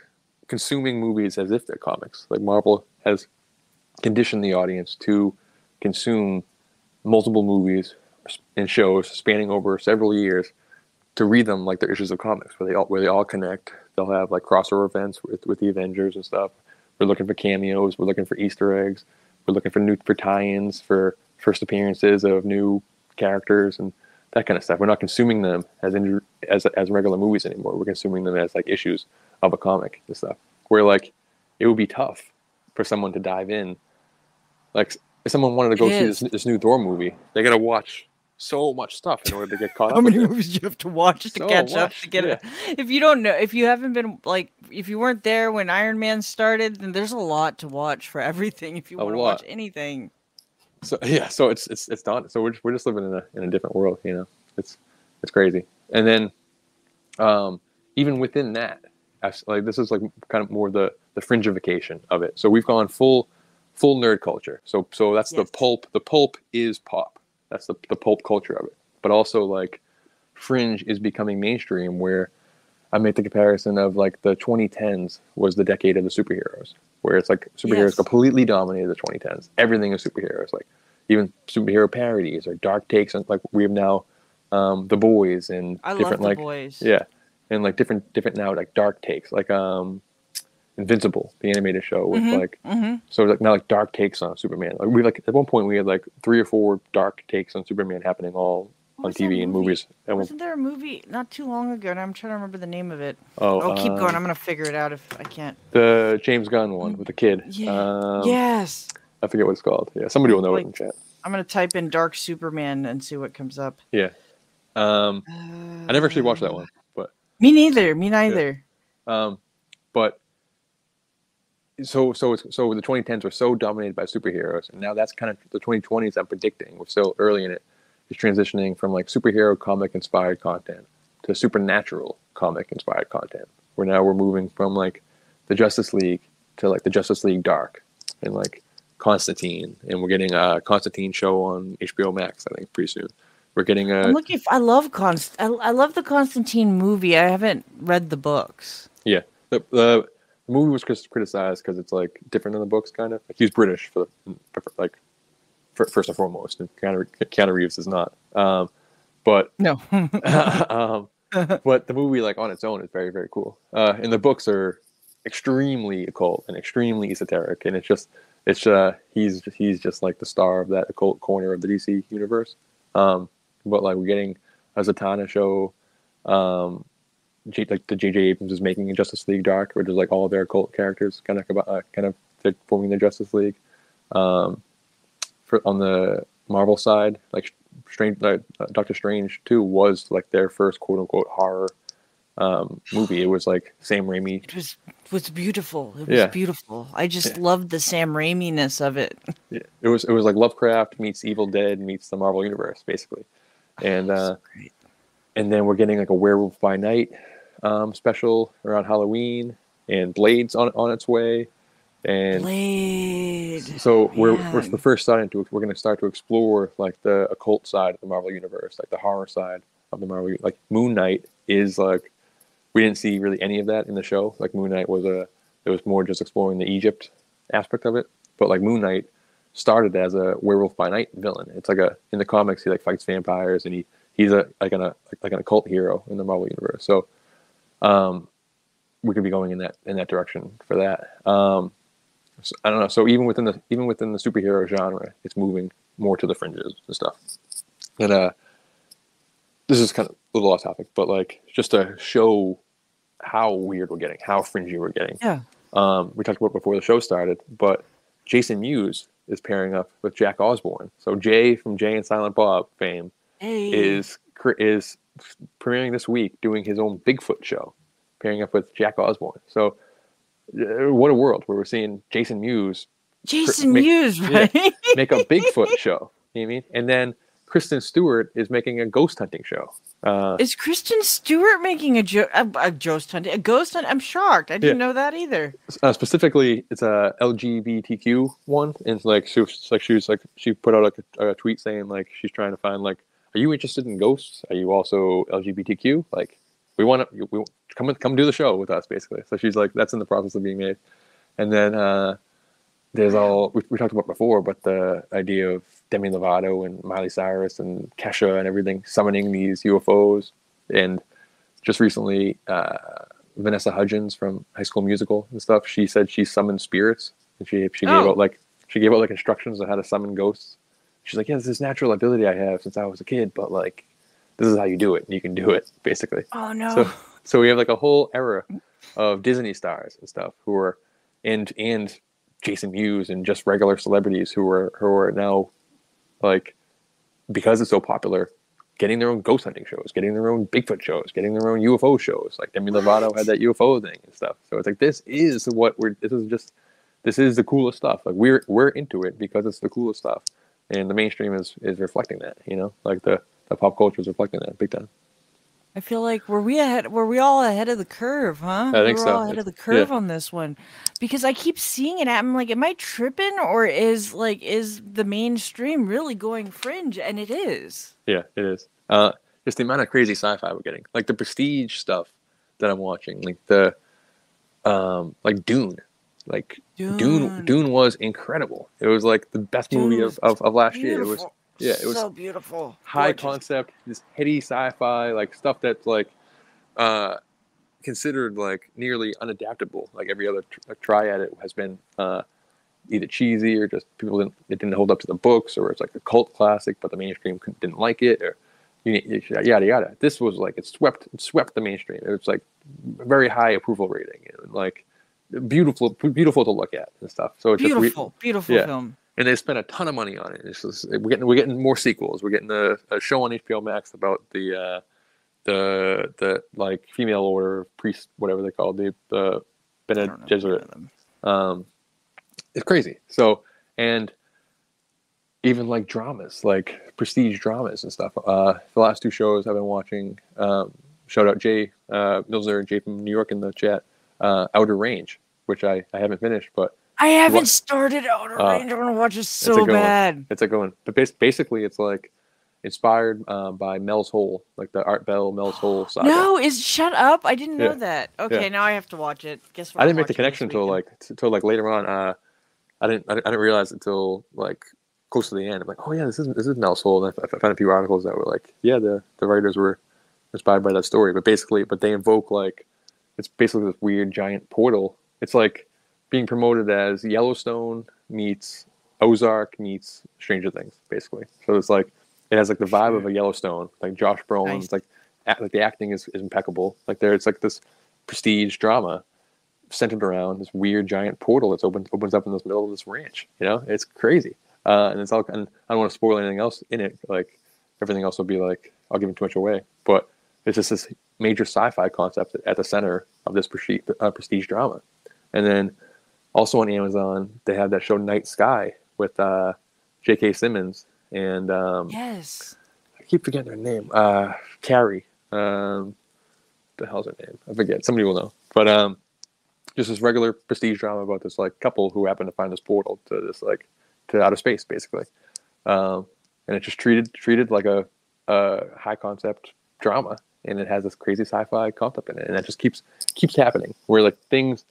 consuming movies as if they're comics. Like Marvel has conditioned the audience to consume multiple movies and shows spanning over several years to read them like they're issues of comics, where they all where they all connect. They'll have like crossover events with with the Avengers and stuff. We're looking for cameos. We're looking for Easter eggs. We're looking for new for tie-ins for first appearances of new characters and that kind of stuff. We're not consuming them as in, as as regular movies anymore. We're consuming them as like issues of a comic and stuff. Where like it would be tough for someone to dive in. Like if someone wanted to go it see this, this new Thor movie, they gotta watch so much stuff in order to get caught up. How many movies do you have to watch to so catch much. up to get yeah. it? If you don't know, if you haven't been like, if you weren't there when Iron Man started, then there's a lot to watch for everything. If you want to watch anything. So yeah, so it's it's it's not. So we're just, we're just living in a in a different world, you know. It's it's crazy. And then, um, even within that, I, like this is like kind of more the the fringification of it. So we've gone full full nerd culture. So so that's yes. the pulp. The pulp is pop. That's the the pulp culture of it. But also like fringe is becoming mainstream. Where I make the comparison of like the twenty tens was the decade of the superheroes. Where it's like superheroes yes. completely dominated the twenty tens. Everything is superheroes, like even superhero parodies or dark takes. And like we have now, um, The Boys and I different love the like boys. yeah, and like different different now like dark takes, like um, Invincible, the animated show with mm-hmm. like mm-hmm. so like now like dark takes on Superman. Like we like at one point we had like three or four dark takes on Superman happening all what on T V and movie? movies. Wasn't there a movie not too long ago? And I'm trying to remember the name of it. Oh, oh keep uh, going. I'm gonna figure it out if I can't. The James Gunn one with the kid. Yeah. Um, yes. I forget what it's called. Yeah, somebody will know like, it in chat. I'm gonna type in "Dark Superman" and see what comes up. Yeah. Um, uh, I never actually watched that one, but me neither. Me neither. Yeah. Um, but so so it's, so the twenty tens were so dominated by superheroes, and now that's kind of the twenty twenties. I'm predicting we're still early in it. Is transitioning from like superhero comic-inspired content to supernatural comic-inspired content. Where now we're moving from like the Justice League to like the Justice League Dark and like Constantine, and we're getting a Constantine show on H B O Max, I think, pretty soon. We're getting a. I'm looking. For, I love Const. I, I love the Constantine movie. I haven't read the books. Yeah, the the The movie was criticized because it's like different than the books, kind of. Like he was British for, for like for, first and foremost, and Keanu, Keanu Reeves is not. Um, but no, um, but the movie, like on its own, is very very cool. Uh, and the books are extremely occult and extremely esoteric, and it's just it's uh he's he's just like the star of that occult corner of the D C universe. Um, but like we're getting a Zatanna show. Um, G, like the J J Abrams is making in Justice League Dark, which is like all of their occult characters kind of uh, kind of they're forming the Justice League. Um, for on the Marvel side, like Strange, uh, Doctor Strange two was like their first quote unquote horror um, movie. It was like Sam Raimi. It was was beautiful. It was yeah. beautiful. I just yeah. loved the Sam Raimi-ness of it. Yeah. It was it was like Lovecraft meets Evil Dead meets the Marvel universe basically, and oh, uh, great. And then we're getting like a Werewolf by Night Um, special around Halloween, and Blade's on on its way, and Blade. So we're Man. we're the first starting to we're going to start to explore like the occult side of the Marvel universe, like the horror side of the Marvel. Like Moon Knight is like we didn't see really any of that in the show. Like Moon Knight was a it was more just exploring the Egypt aspect of it, but like Moon Knight started as a Werewolf by Night villain. It's like a in the comics he like fights vampires, and he he's a like an a, like an occult hero in the Marvel universe. So. Um, we could be going in that in that direction for that. Um, so, I don't know. So even within the even within the superhero genre, it's moving more to the fringes and stuff. And uh, this is kind of a little off topic, but like just to show how weird we're getting, how fringy we're getting. Yeah. Um, we talked about it before the show started, but Jason Mewes is pairing up with Jack Osbourne. So Jay from Jay and Silent Bob fame hey. is is. premiering this week, doing his own Bigfoot show, pairing up with Jack Osbourne. So, uh, what a world where we're seeing Jason Mewes, Jason make, Mewes, right? Yeah, make a Bigfoot show. You know what I mean? And then Kristen Stewart is making a ghost hunting show. Uh, is Kristen Stewart making a, jo- a, a ghost hunting? A ghost hunt? I'm shocked. I didn't yeah. know that either. Uh, specifically, it's a L G B T Q one, and it's like she was like she was like she put out like a, a tweet saying like she's trying to find like. Are you interested in ghosts? Are you also L G B T Q? Like, we want to we, come come do the show with us, basically. So she's like, that's in the process of being made. And then uh, there's all we, we talked about before, but the idea of Demi Lovato and Miley Cyrus and Kesha and everything summoning these U F Os. And just recently, uh, Vanessa Hudgens from High School Musical and stuff. She said she summoned spirits, and she she oh. gave out like she gave out like instructions on how to summon ghosts. She's like, yeah, this is natural ability I have since I was a kid, but like, this is how you do it. You can do it, basically. Oh no! So, so we have like a whole era of Disney stars and stuff who are, and and Jason Mewes and just regular celebrities who are who are now, like, because it's so popular, getting their own ghost hunting shows, getting their own Bigfoot shows, getting their own U F O shows. Like Demi Lovato had that U F O thing and stuff. So it's like this is what we're. This is just, this is the coolest stuff. Like we're we're into it because it's the coolest stuff. And the mainstream is, is reflecting that, you know, like the, the pop culture is reflecting that big time. I feel like were we ahead? Were we all ahead of the curve, huh? I think we were so. all ahead it's, of the curve yeah. on this one, because I keep seeing it. I'm like, am I tripping, or is like is the mainstream really going fringe? And it is. Yeah, it is. Uh, just the amount of crazy sci-fi we're getting, like the Prestige stuff that I'm watching, like the um, like Dune. Like Dune. Dune, Dune was incredible. It was like the best Dune movie of, of, of last beautiful. year. It was, yeah, it was so beautiful, high Gorgeous. concept, this heady sci-fi, like stuff that's like uh, considered like nearly unadaptable. Like every other tr- like, try at it has been uh, either cheesy or just people didn't it didn't hold up to the books, or it's like a cult classic, but the mainstream didn't like it, or yada yada. This was like it swept it swept the mainstream. It was like very high approval rating, and like. Beautiful, beautiful to look at and stuff. So it's beautiful, just re- beautiful yeah. film. And they spent a ton of money on it. It's just, we're getting, we're getting more sequels. We're getting a, a show on H B O Max about the, uh, the, the like female order priest, whatever they call the the Bene Gesserit. Um, it's crazy. So and even like dramas, like prestige dramas and stuff. Uh, the last two shows I've been watching. Um, shout out Jay uh, Milzer, Jay from New York in the chat. Uh, Outer Range, which I, I haven't finished, but I haven't what, started Outer Range. Uh, I want to watch it so it's bad. It's a good one, but bas- basically, it's like inspired uh, by Mel's Hole, like the Art Bell Mel's Hole saga. No, is shut up! I didn't know yeah. that. Okay, yeah. now I have to watch it. Guess what? I didn't make the connection until like until like later on. Uh, I didn't I didn't realize until like close to the end. I'm like, oh yeah, this is this is Mel's Hole. And I, I found a few articles that were like, yeah, the the writers were inspired by that story, but basically, but they invoke like it's basically this weird giant portal. It's like being promoted as Yellowstone meets Ozark meets Stranger Things, basically. So it's like it has like the vibe of a Yellowstone, like Josh Brolin's, nice. like act, like the acting is, is impeccable. Like there, it's like this prestige drama centered around this weird giant portal that's open opens up in the middle of this ranch. You know, it's crazy, uh, and it's all. And I don't want to spoil anything else in it. Like everything else will be like I'll give it too much away, but it's just this major sci-fi concept at the center of this prestige, uh, prestige drama. And then also on Amazon, they have that show Night Sky with uh, J K. Simmons and um, yes, I keep forgetting her name. Uh, Carrie, um, the hell's her name? I forget. Somebody will know. But um, just this regular prestige drama about this like couple who happen to find this portal to this like to outer space, basically. Um, and it's just treated treated like a, a high concept drama, and it has this crazy sci-fi concept in it, and that just keeps keeps happening. Where like things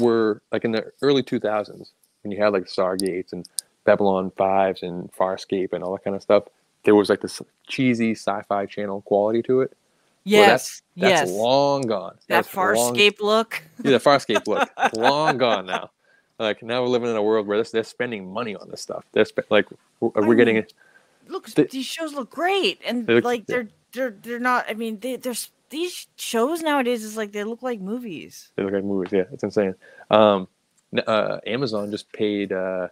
were like in the early two thousands when you had like Stargates and Babylon fives and Farscape and all that kind of stuff, there was like this cheesy sci-fi channel quality to it. Yes, well, that's, that's yes. long gone. That that's Farscape long, look. Yeah, the Farscape look, long gone now. Like now we're living in a world where this, they're spending money on this stuff. They're spe- like we're, we're mean, getting it. Look, they, these shows look great, and they look, like they're they're they're not. I mean, they, they're. These shows nowadays is like they look like movies. They look like movies, yeah. It's insane. Um, uh, Amazon just paid uh,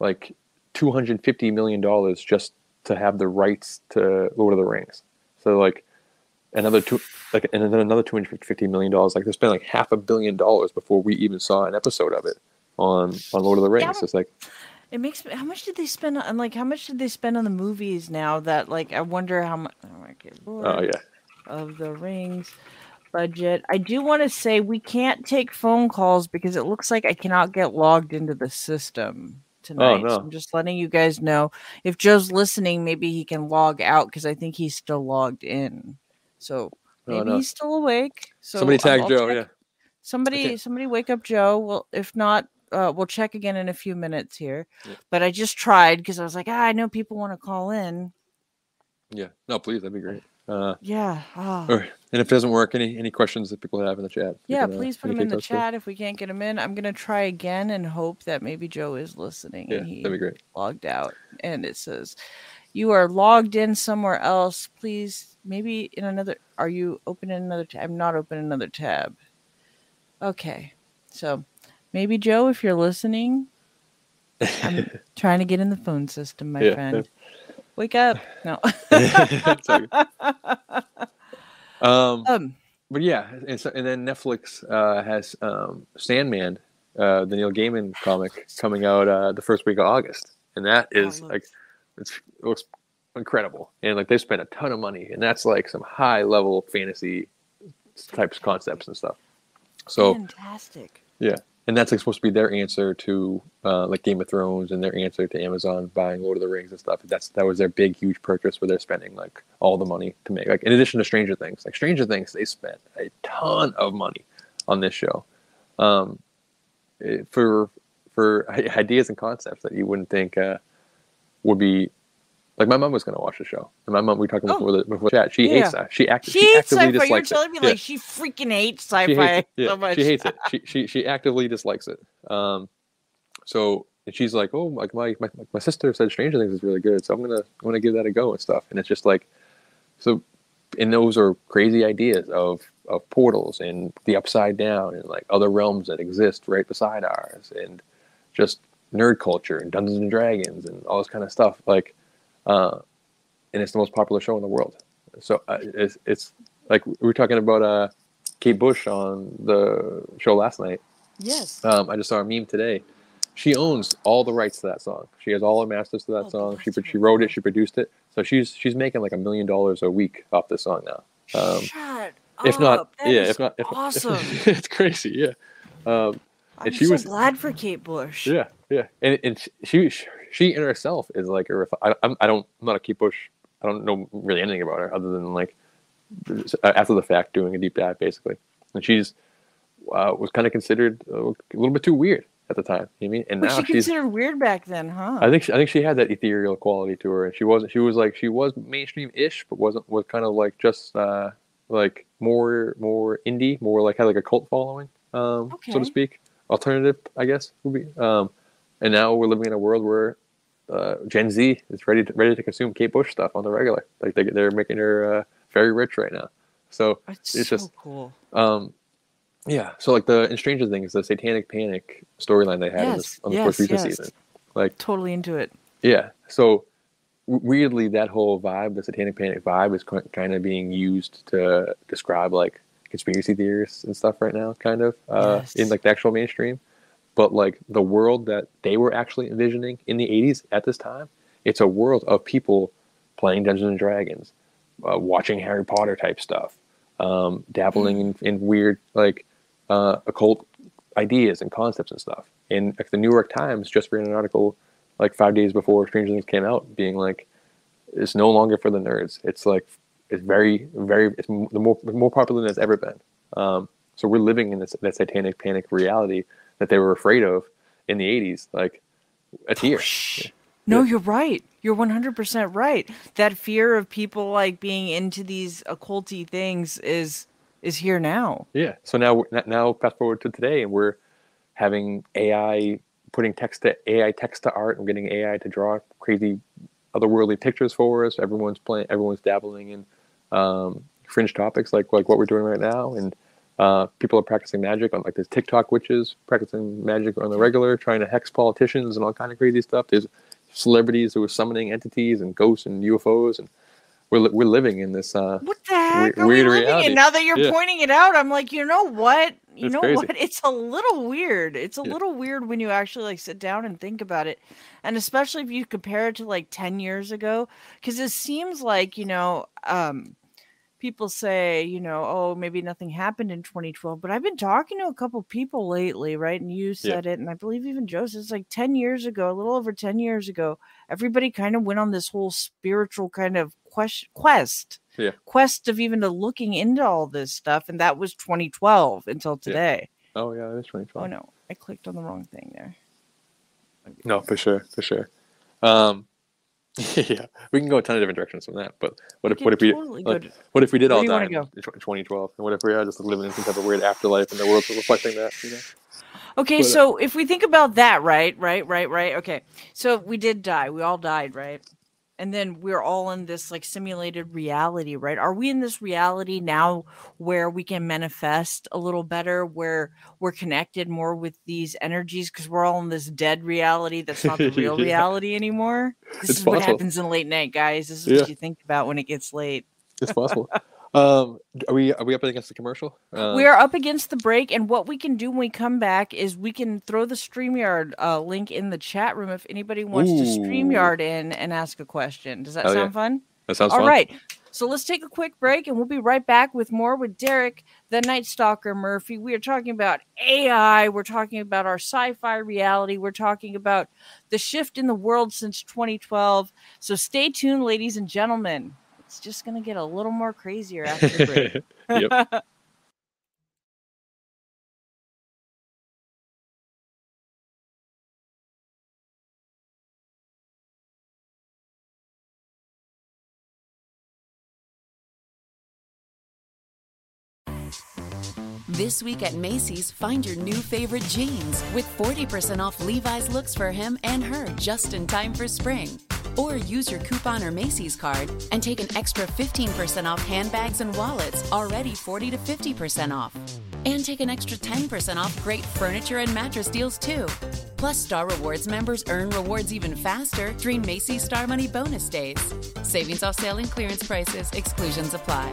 like two hundred fifty million dollars just to have the rights to Lord of the Rings. So like another two, like and then another two hundred fifty million dollars. Like they spent like half a billion dollars before we even saw an episode of it on on Lord of the Rings. Yeah. It's like it makes me. How much did they spend on like? How much did they spend on the movies now? That like I wonder how much. Oh, I get bored. Oh yeah. Of the Rings budget. I do want to say we can't take phone calls because it looks like I cannot get logged into the system tonight. Oh, no. So I'm just letting you guys know. If Joe's listening, maybe he can log out because I think he's still logged in. So maybe oh, no. he's still awake. So somebody tag I'll Joe. Check. Yeah. Somebody, okay. somebody wake up Joe. Well, if not, uh, we'll check again in a few minutes here. Yeah. But I just tried because I was like, ah, I know people want to call in. Yeah. No, please. That'd be great. Uh, yeah. Oh. Or, and if it doesn't work, any any questions that people have in the chat? Yeah, can, uh, please put them in the chat. Through. If we can't get them in, I'm gonna try again and hope that maybe Joe is listening. Yeah, and he that'd be great. Logged out, and it says you are logged in somewhere else. Please, maybe in another. Are you open in another tab? I'm not open in another tab. Okay, so maybe Joe, if you're listening, I'm trying to get in the phone system, my yeah, friend. Yeah. Wake up. No. um, um, but yeah, and, so, and then Netflix uh, has um, Sandman, uh, the Neil Gaiman comic, coming out uh, the first week of August. And that is, oh, like, it's, it looks incredible. And, like, they spent a ton of money. And that's, like, some high-level fantasy types concepts and stuff. So fantastic. Yeah. And that's like supposed to be their answer to uh, like Game of Thrones and their answer to Amazon buying Lord of the Rings and stuff. That's that was their big, huge purchase where they're spending like all the money to make. Like in addition to Stranger Things, like Stranger Things, they spent a ton of money on this show um, for for ideas and concepts that you wouldn't think uh, would be. Like my mom was going to watch the show, and my mom we talked about oh, before the before the chat. She yeah. hates that. She, act, she, she hates actively sci-fi. Dislikes You're telling it. Me like yeah. she freaking hates sci-fi she hates so yeah. much. She hates it. She she she actively dislikes it. Um, so and she's like, oh, like my, my my sister said Stranger Things is really good, so I'm gonna I'm gonna give that a go and stuff. And it's just like, so, and those are crazy ideas of of portals and the upside down and like other realms that exist right beside ours and just nerd culture and Dungeons and Dragons and all this kind of stuff like. Uh, and it's the most popular show in the world. So uh, it's, it's like we were talking about uh, Kate Bush on the show last night. Yes. Um, I just saw a meme today. She owns all the rights to that song. She has all her masters to that oh, song. She she wrote it. She produced it. So she's she's making like a million dollars a week off this song now. Um, Shut if up. Not, that yeah, if not, if, awesome. If, it's crazy. Yeah. Um, I'm and she so was glad for Kate Bush. Yeah. Yeah. And and she. she She in herself is like a. I, I don't. I'm not a Kate Bush I don't know really anything about her other than like after the fact doing a deep dive basically. And she's uh, was kind of considered a little bit too weird at the time. You know what I mean? And but now she considered weird back then, huh? I think she, I think she had that ethereal quality to her, and she wasn't. She was like she was mainstream-ish, but wasn't was kind of like just uh, like more more indie, more like had like a cult following, um, okay. so to speak. Alternative, I guess, would be. Um, and now we're living in a world where uh, Gen Z is ready to, ready to consume Kate Bush stuff on the regular. Like they, they're making her uh, very rich right now. So That's it's so just cool. Um, yeah. So like the in Stranger Things, the Satanic Panic storyline they had yes, this, on the yes, fourth recent yes. season, like totally into it. Yeah. So weirdly, that whole vibe, the Satanic Panic vibe, is kind of being used to describe like conspiracy theorists and stuff right now, kind of uh, yes. in like the actual mainstream. But like the world that they were actually envisioning in the eighties at this time, it's a world of people playing Dungeons and Dragons, uh, watching Harry Potter type stuff, um, dabbling in, in weird like uh, occult ideas and concepts and stuff. And like, the New York Times just ran an article like five days before Stranger Things came out, being like, "It's no longer for the nerds. It's like it's very, very it's the more more popular than it's ever been." Um, so we're living in this that satanic panic reality that they were afraid of in the eighties, like a tear. Oh, no, yeah. You're right. You're one hundred percent right. That fear of people like being into these occulty things is is here now. Yeah. So now, now fast forward to today, and we're having A I putting text to A I text to art, and getting A I to draw crazy, otherworldly pictures for us. Everyone's playing. Everyone's dabbling in um, fringe topics like like what we're doing right now, and. Uh, people are practicing magic on like there's TikTok witches practicing magic on the regular, trying to hex politicians and all kind of crazy stuff. There's celebrities who are summoning entities and ghosts and U F Os, and we're li we're living in this uh, what the heck we weird living reality. And now that you're yeah. pointing it out, I'm like, you know what, you it's know crazy. What? It's a little weird. It's a yeah. little weird when you actually like sit down and think about it, and especially if you compare it to like ten years ago, because it seems like you know. Um, People say, you know, oh, maybe nothing happened in twenty twelve, but I've been talking to a couple people lately, right? And you said yeah. it, and I believe even Joe said it's like ten years ago, a little over ten years ago, everybody kind of went on this whole spiritual kind of quest, quest, yeah. quest of even to looking into all this stuff, and that was twenty twelve until today. Yeah. Oh, yeah, it is twenty twelve. Oh, no, I clicked on the wrong thing there. No, for sure, for sure. Um yeah, we can go a ton of different directions from that. But what if what if we totally like, what if we did Where all die in twenty twelve, and what if we are just living in some type of weird afterlife and the world's reflecting that? You know? Okay, but, so uh, if we think about that, right, right, right, right. Okay, so we did die. We all died, right? And then we're all in this like simulated reality, right? Are we in this reality now where we can manifest a little better, where we're connected more with these energies because we're all in this dead reality that's not the real yeah. reality anymore? This it's is possible. What happens in late night, guys. This is yeah. what you think about when it gets late. It's possible. Um, are we are we up against the commercial? Uh, we are up against the break, and what we can do when we come back is we can throw the StreamYard uh, link in the chat room if anybody wants ooh. To StreamYard in and ask a question. Does that oh, sound yeah. fun? That sounds all fun. All right, so let's take a quick break, and we'll be right back with more with Derek, the Night Stalker Murphy. We are talking about A I. We're talking about our sci-fi reality. We're talking about the shift in the world since twenty twelve. So stay tuned, ladies and gentlemen. It's just going to get a little more crazier after the break. Yep. This week at Macy's, find your new favorite jeans with forty percent off Levi's looks for him and her just in time for spring. Or use your coupon or Macy's card and take an extra fifteen percent off handbags and wallets, already forty to fifty percent off. And take an extra ten percent off great furniture and mattress deals too. Plus, Star Rewards members earn rewards even faster during Macy's Star Money Bonus Days. Savings off sale and clearance prices. Exclusions apply.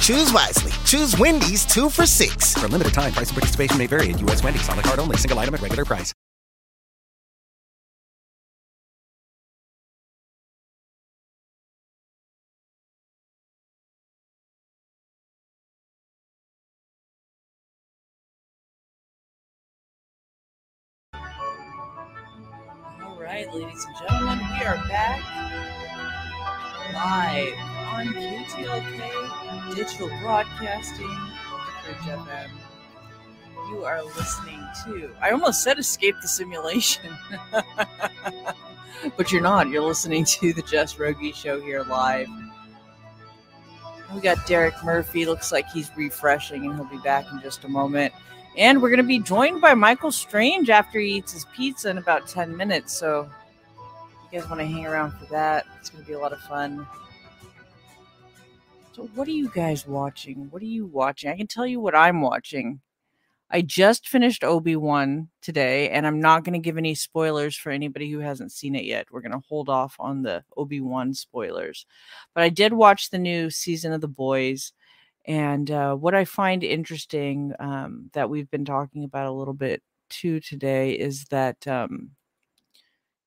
Choose wisely. Choose Wendy's two for six. For a limited time, price and participation may vary at U S Wendy's. On the card only. Single item at regular price. Alright, ladies and gentlemen, we are back live on K T L K Digital Broadcasting, F M. You are listening to, I almost said Escape the Simulation, but you're not. You're listening to the Jess Rogie Show here live. We got Derek Murphy. Looks like he's refreshing, and he'll be back in just a moment. And we're going to be joined by Michael Strange after he eats his pizza in about ten minutes. So you guys want to hang around for that. It's going to be a lot of fun. So what are you guys watching? What are you watching? I can tell you what I'm watching. I just finished Obi-Wan today, and I'm not going to give any spoilers for anybody who hasn't seen it yet. We're going to hold off on the Obi-Wan spoilers. But I did watch the new season of The Boys. And uh, what I find interesting um, that we've been talking about a little bit too today is that um,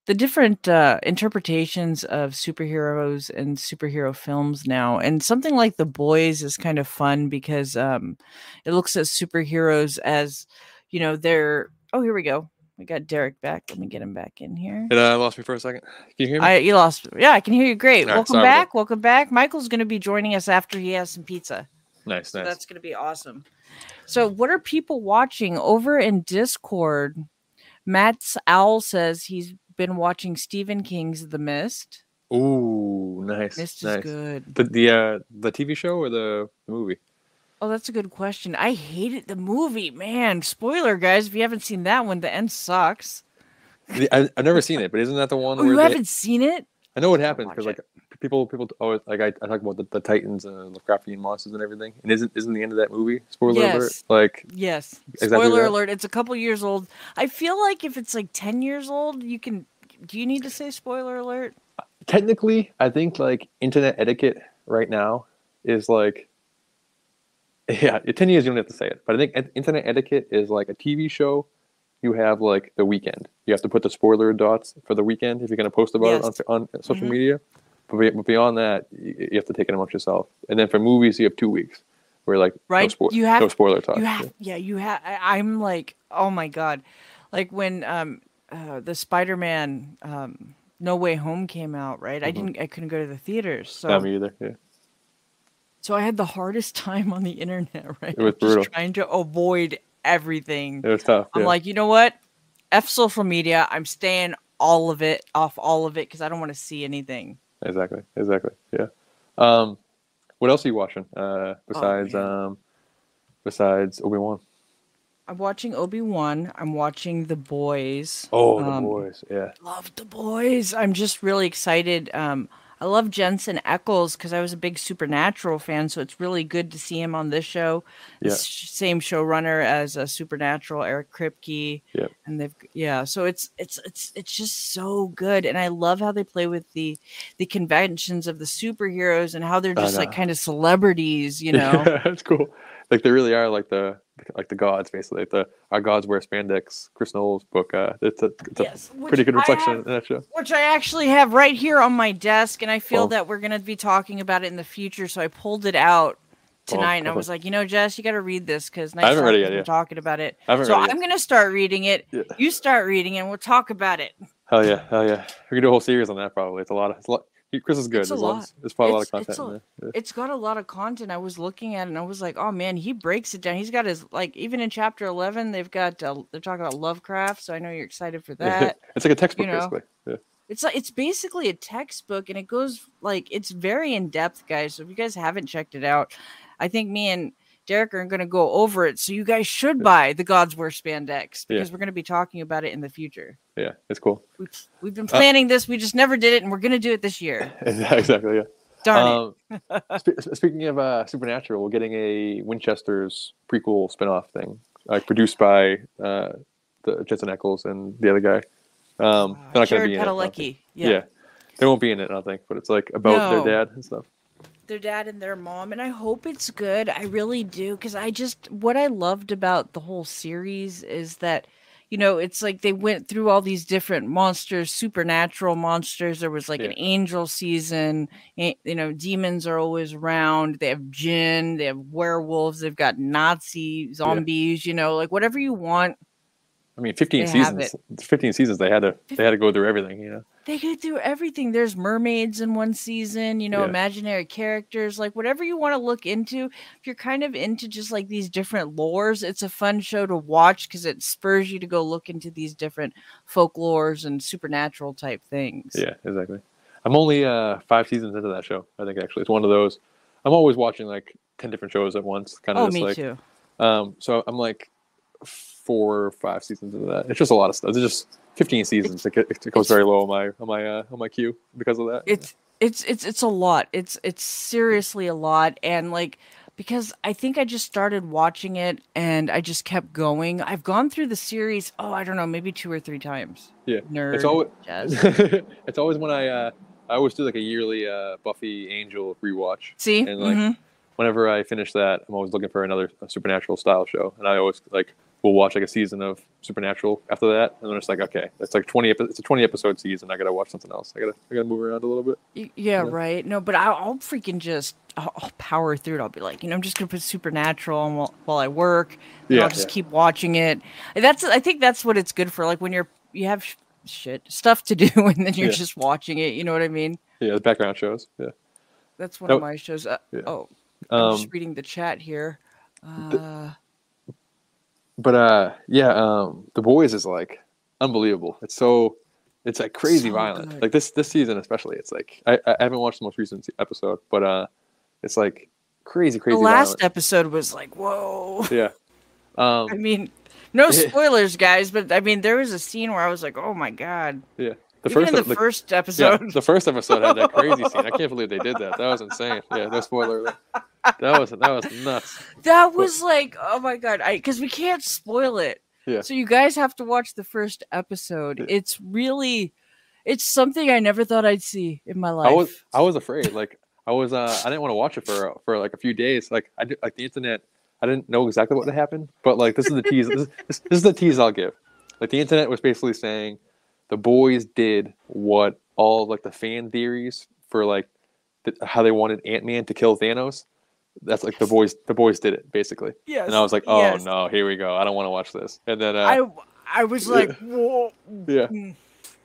the different uh, interpretations of superheroes and superhero films now, and something like The Boys is kind of fun because um, it looks at superheroes as, you know, they're, oh, here we go. We got Derek back. Let me get him back in here. It uh, lost me for a second. Can you hear me? I, you lost. Yeah, I can hear you. Great. Right, Welcome sorry, back. But... Welcome back. Michael's going to be joining us after he has some pizza. Nice, so nice. That's going to be awesome. So what are people watching over in Discord? Matt's Owl says he's been watching Stephen King's The Mist. Ooh, nice. Mist nice. is good. The the, uh, the T V show or the, the movie? Oh, that's a good question. I hated the movie, man. Spoiler, guys, if you haven't seen that one, the end sucks. I, I've never seen it, but isn't that the one? Oh, where you they... haven't seen it? I know what happens because like people, people always like I, I talk about the, the Titans and the Lovecraftian monsters and everything. And isn't isn't the end of that movie? Spoiler yes. alert! Like yes, exactly spoiler that. alert. It's a couple years old. I feel like if it's like ten years old, you can. Do you need to say spoiler alert? Technically, I think like internet etiquette right now is like. Yeah, ten years you don't have to say it, but I think internet etiquette is like a T V show. You have like The Weeknd. You have to put the spoiler dots for The Weeknd if you're going to post about yes. it on, on social mm-hmm. media. But beyond that, you have to take it amongst yourself. And then for movies, you have two weeks where like right? no, spo- you have, no spoiler talk. You have, yeah, you have. I'm like, oh my god, like when um uh, the Spider-Man um No Way Home came out, right? Mm-hmm. I didn't, I couldn't go to the theaters. So. Not me either. Yeah. So I had the hardest time on the internet, right? It was brutal. Just trying to avoid everything. It was tough. I'm yeah. like, you know what? F social media. I'm staying all of it off all of it because I don't want to see anything. Exactly. Exactly. Yeah. Um, what else are you watching uh, besides oh, um, besides Obi-Wan? I'm watching Obi-Wan. I'm watching The Boys. Oh, um, The Boys. Yeah. Love The Boys. I'm just really excited. Um, I love Jensen Ackles because I was a big Supernatural fan, so it's really good to see him on this show. Yeah. Same showrunner as uh, Supernatural, Eric Kripke. Yeah, and they've yeah, so it's it's it's it's just so good, and I love how they play with the the conventions of the superheroes and how they're just like kind of celebrities, you know. Yeah, that's cool. Like they really are like the like the gods, basically. Like the Our Gods Wear Spandex, Chris Noel's book. Uh, it's a, it's a yes, pretty good reflection have, in that show. Which I actually have right here on my desk, and I feel oh. that we're going to be talking about it in the future, so I pulled it out tonight, oh, and I was like, you know, Jess, you got to read this, because next time we're yeah. talking about it. I so I'm going to start reading it. Yeah. You start reading it, and we'll talk about it. Hell yeah, hell yeah. We can do a whole series on that, probably. It's a lot of... It's a lot. Chris is good. It's, a lot. As, it's probably it's, a lot of content. It's, a, in there. Yeah. It's got a lot of content. I was looking at it and I was like, oh man, he breaks it down. He's got his, like, even in chapter eleven, they've got, uh, they're talking about Lovecraft. So I know you're excited for that. It's like a textbook, you know? Basically. Yeah. It's like, it's basically a textbook and it goes like, it's very in depth, guys. So if you guys haven't checked it out, I think me and Derek are going to go over it. So you guys should yeah. buy The Gods Wear Spandex because yeah. we're going to be talking about it in the future. Yeah, it's cool. We've, we've been planning uh, this. We just never did it, and we're going to do it this year. Exactly, yeah. Darn um, it. sp- speaking of uh, Supernatural, we're getting a Winchester's prequel spinoff thing, like uh, produced by uh, the Jensen Ackles and the other guy. Um, uh, they're not going to be in Padalecki. It. Yeah. yeah. They won't be in it, I don't think, but it's like about no. their dad and stuff. their dad and their mom, and I hope it's good. I really do, because I just, what I loved about the whole series is that, you know, it's like they went through all these different monsters, supernatural monsters. There was like yeah. an angel season. You know, demons are always around. They have djinn. They have werewolves. They've got Nazi zombies. Yeah. You know, like whatever you want. I mean, fifteen seasons. Fifteen seasons. They had to. They had to go through everything. You know. They could do everything. There's mermaids in one season, you know, yeah. imaginary characters, like whatever you want to look into. If you're kind of into just like these different lores, it's a fun show to watch because it spurs you to go look into these different folklores and supernatural type things. Yeah, exactly. I'm only uh, five seasons into that show. I think actually it's one of those. I'm always watching like ten different shows at once. Kind of. Oh, just, me like, too. Um, so I'm like four or five seasons into that. It's just a lot of stuff. It's just fifteen seasons. It, it goes very low on my on my uh, on my queue because of that. It's it's it's it's a lot. It's it's seriously a lot, and like because I think I just started watching it and I just kept going. I've gone through the series. Oh, I don't know, maybe two or three times. Yeah, nerd. It's always it's always when I uh, I always do like a yearly uh, Buffy Angel rewatch. See, and like mm-hmm. whenever I finish that, I'm always looking for another supernatural style show, and I always like. We'll watch like a season of Supernatural after that, and then it's like, okay, it's like twenty. It's a twenty episode season. I gotta watch something else. I gotta, I gotta move around a little bit. Yeah, yeah. Right. No, but I'll, I'll freaking just, I'll, I'll power through it. I'll be like, you know, I'm just gonna put Supernatural on while, while I work. And yeah, I'll just yeah. keep watching it. And that's, I think that's what it's good for. Like when you're, you have sh- shit stuff to do, and then you're yeah. just watching it. You know what I mean? Yeah, the background shows. Yeah, that's one nope. of my shows. Uh, yeah. Oh, I'm um, just reading the chat here. Uh, th- But uh, yeah, um, The Boys is like unbelievable. It's so, it's like crazy so violent. Good. Like this this season especially, it's like I, I haven't watched the most recent episode, but uh, it's like crazy, crazy. The last violent. episode was like whoa. Yeah. Um, I mean, no spoilers, yeah. guys, but I mean there was a scene where I was like, oh my god. Yeah. The Even first, in the, the first episode. Yeah, the first episode had that crazy scene. I can't believe they did that. That was insane. Yeah, no spoiler alert. That was that was nuts. That was but, like, oh my god, I because we can't spoil it. Yeah. So you guys have to watch the first episode. Yeah. It's really, it's something I never thought I'd see in my life. I was I was afraid. Like I was uh, I didn't want to watch it for for like a few days. Like I like the internet. I didn't know exactly what happened, but like this is the tease. this, this, this is the tease I'll give. Like the internet was basically saying The Boys did what all like the fan theories for like the, how they wanted Ant-Man to kill Thanos. That's like yes. the boys. The boys did it basically. Yes. And I was like, oh yes. no, here we go. I don't want to watch this. And then uh, I, I was like, whoa. Yeah, it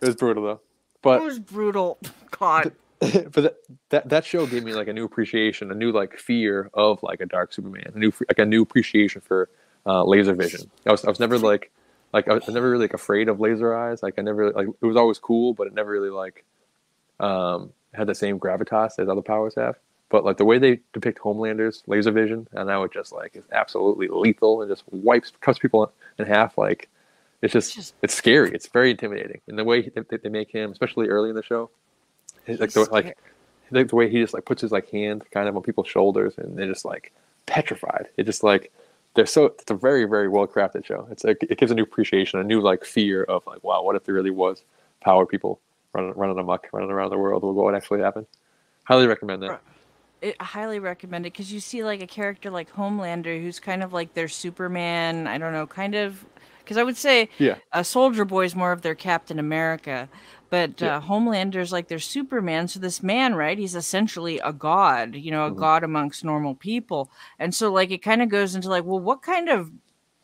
was brutal though. But it was brutal. God. But that, that that show gave me like a new appreciation, a new like fear of like a dark Superman, a new like a new appreciation for uh, laser vision. I was I was never like. Like I was never really like afraid of laser eyes. Like I never like it was always cool, but it never really like um, had the same gravitas as other powers have. But like the way they depict Homelander's laser vision, and now it just like is absolutely lethal and just wipes cuts people in half. Like it's just, it's just it's scary. It's very intimidating. And the way they, they make him, especially early in the show, his, like the, like the way he just like puts his like hand kind of on people's shoulders, and they're just like petrified. It just like. They're so it's a very very well crafted show. It's like it gives a new appreciation, a new like fear of like wow, what if there really was power people running running amok, running around the world? What would actually happen? Highly recommend that. It, I highly recommend it because you see like a character like Homelander who's kind of like their Superman. I don't know, kind of because I would say yeah, a Soldier Boy is more of their Captain America, but yeah. uh, Homelander's like their Superman. So this man, right? He's essentially a god, you know, a mm-hmm. god amongst normal people. And so like it kind of goes into like, well, what kind of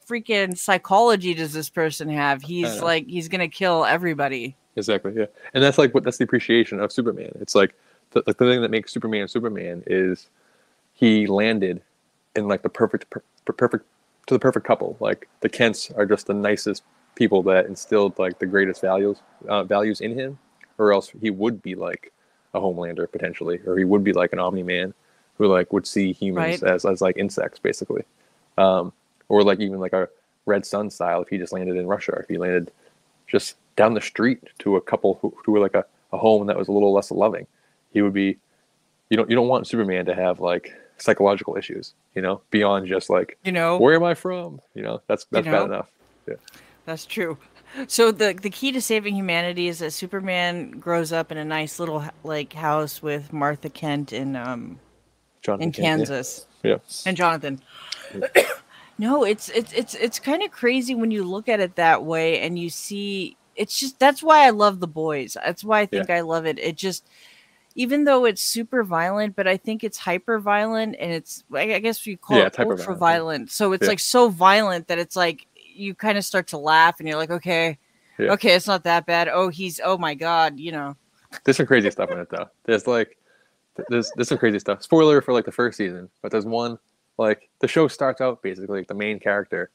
freaking psychology does this person have? He's like he's gonna kill everybody. Exactly. Yeah, and that's like what that's the appreciation of Superman. It's like the, like the thing that makes Superman Superman is he landed in like the perfect per, perfect. to the perfect couple. Like the Kents are just the nicest people that instilled like the greatest values uh, values in him, or else he would be like a Homelander potentially, or he would be like an Omni-Man who like would see humans right. as, as like insects basically, um, or like even like a Red Sun style if he just landed in Russia, or if he landed just down the street to a couple who, who were like a, a home that was a little less loving. He would be. You don't you don't want Superman to have like psychological issues, you know, beyond just like, you know, where am I from? You know, that's that's you know, bad enough. Yeah, that's true. So the the key to saving humanity is that Superman grows up in a nice little like house with Martha Kent and um Jonathan in Kansas. Yeah. yeah. And Jonathan. No, it's it's it's it's kind of crazy when you look at it that way, and you see it's just that's why I love The Boys. That's why I think yeah. I love it. It just even though it's super violent, but I think it's hyper violent, and it's I guess you call yeah, it ultra violent. So it's yeah. like so violent that it's like you kind of start to laugh, and you're like, okay, yeah. okay, it's not that bad. Oh, he's oh my god, you know. There's some crazy stuff in it though. There's like there's there's some crazy stuff. Spoiler for like the first season, but there's one. Like the show starts out basically like the main character,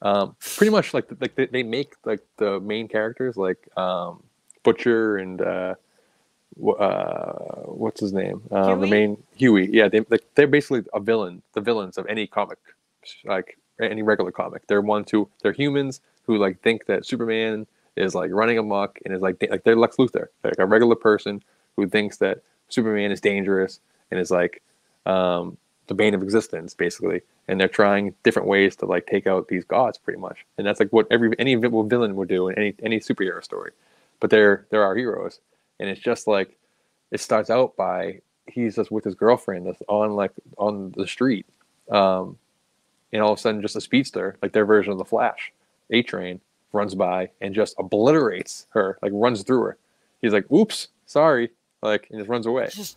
um, pretty much like like the, they make like the main characters like um, Butcher and uh, uh, what's his name, uh, the main Huey. Yeah, they like they're basically a villain, the villains of any comic, like any regular comic. They're ones who they're humans who like think that Superman is like running amok and is like da- like they're Lex Luthor, they're, like a regular person who thinks that Superman is dangerous and is like. Um, the bane of existence basically, and they're trying different ways to like take out these gods pretty much, and that's like what every any villain would do in any any superhero story, but they're they're our heroes. And it's just like it starts out by he's just with his girlfriend that's on like on the street, um and all of a sudden just a speedster, like their version of the Flash, A-Train, runs by and just obliterates her, like runs through her. He's like, oops, sorry, like, and just runs away. Just-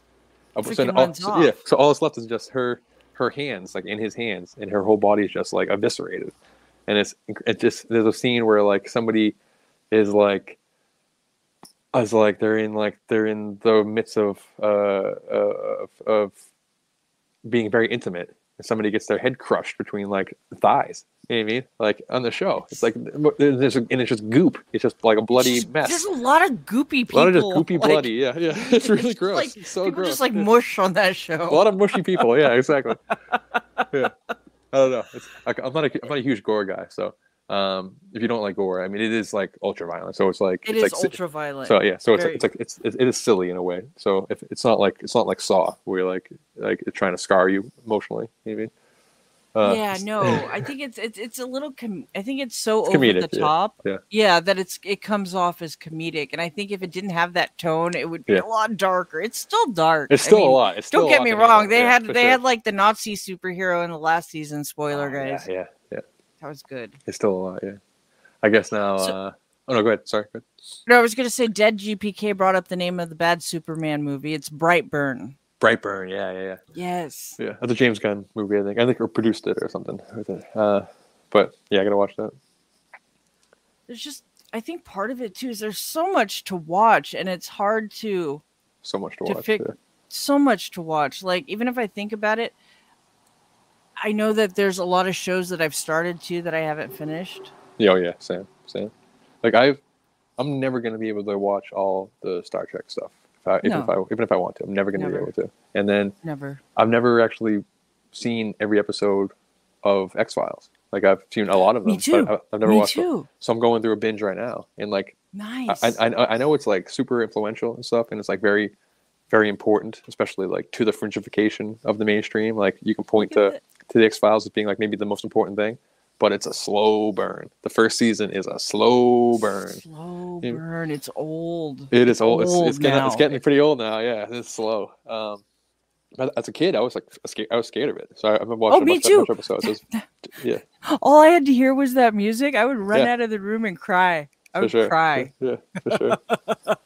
So, all, so, yeah, so all that's left is just her, her hands, like in his hands, and her whole body is just like eviscerated. And it's it just there's a scene where like somebody is like, is like they're in like they're in the midst of uh, uh of, of being very intimate, and somebody gets their head crushed between like thighs. You know what I mean? Like on the show, it's like there's and it's just goop. It's just like a bloody just, mess. There's a lot of goopy people. A lot of just goopy, like, bloody. Yeah, yeah. It's really it's gross. Like, it's so people gross. Just like mush on that show. A lot of mushy people. Yeah, exactly. Yeah, I don't know. It's, I, I'm not a I'm not a huge gore guy. So um, if you don't like gore, I mean, it is like ultra violent. So it's like it it's is like, ultra violent. So yeah, so it's very... it's like it's it is silly in a way. So if it's not like it's not like Saw, where you're like like it's trying to scar you emotionally. You know what I mean? Uh, yeah, no, I think it's it's it's a little. Com- I think it's so it's over comedic, the top, yeah, yeah. yeah, that it's it comes off as comedic. And I think if it didn't have that tone, it would be yeah. a lot darker. It's still dark. It's still I mean, a lot. It's still don't get me wrong. They yeah, had they sure. had like the Nazi superhero in the last season. Spoiler, guys. Yeah, yeah, yeah. That was good. It's still a lot. Yeah, I guess now. So, uh, oh no, go ahead. Sorry. Go ahead. No, I was gonna say, Dead G P K brought up the name of the bad Superman movie. It's Brightburn. Brightburn, yeah, yeah, yeah. Yes. Yeah, that's a James Gunn movie, I think. I think or produced it or something. Uh, but yeah, I gotta watch that. There's just, I think part of it too is there's so much to watch, and it's hard to. So much to, to watch. Fi- yeah. So much to watch. Like even if I think about it, I know that there's a lot of shows that I've started to that I haven't finished. Yeah, oh yeah, same, same. Like I've, I'm never gonna be able to watch all the Star Trek stuff. Uh, even, no. if I, even if I want to, I'm never going to be able to. And then never. I've never actually seen every episode of X-Files. Like I've seen a lot of them. Me too. But I've never Me watched too. Them. So I'm going through a binge right now. And like, nice. I, I, I know it's like super influential and stuff. And it's like very, very important, especially like to the fringification of the mainstream. Like you can point to, to the X-Files as being like maybe the most important thing. But it's a slow burn. The first season is a slow burn. Slow burn. It's old. It is old. old it's, it's, getting, it's getting pretty old now. Yeah, it's slow. Um, but as a kid, I was like, I was scared of it. So I remember watching oh, me much, too. Much episodes. Was, yeah. All I had to hear was that music. I would run yeah. out of the room and cry. I would for sure. cry. Yeah, for sure.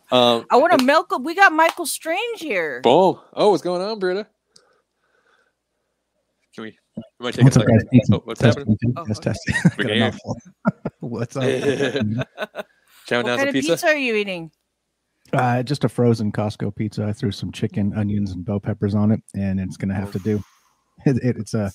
um, I want to milk up. We got Michael Strange here. Boom. Oh, what's going on, Britta? Can we? Take what's, a second? Oh, what's happening? Oh, okay. Okay. What's up? What kind of pizza? pizza are you eating? Uh, just a frozen Costco pizza. I threw some chicken, onions, and bell peppers on it, and it's going to have to do. It, it, it's a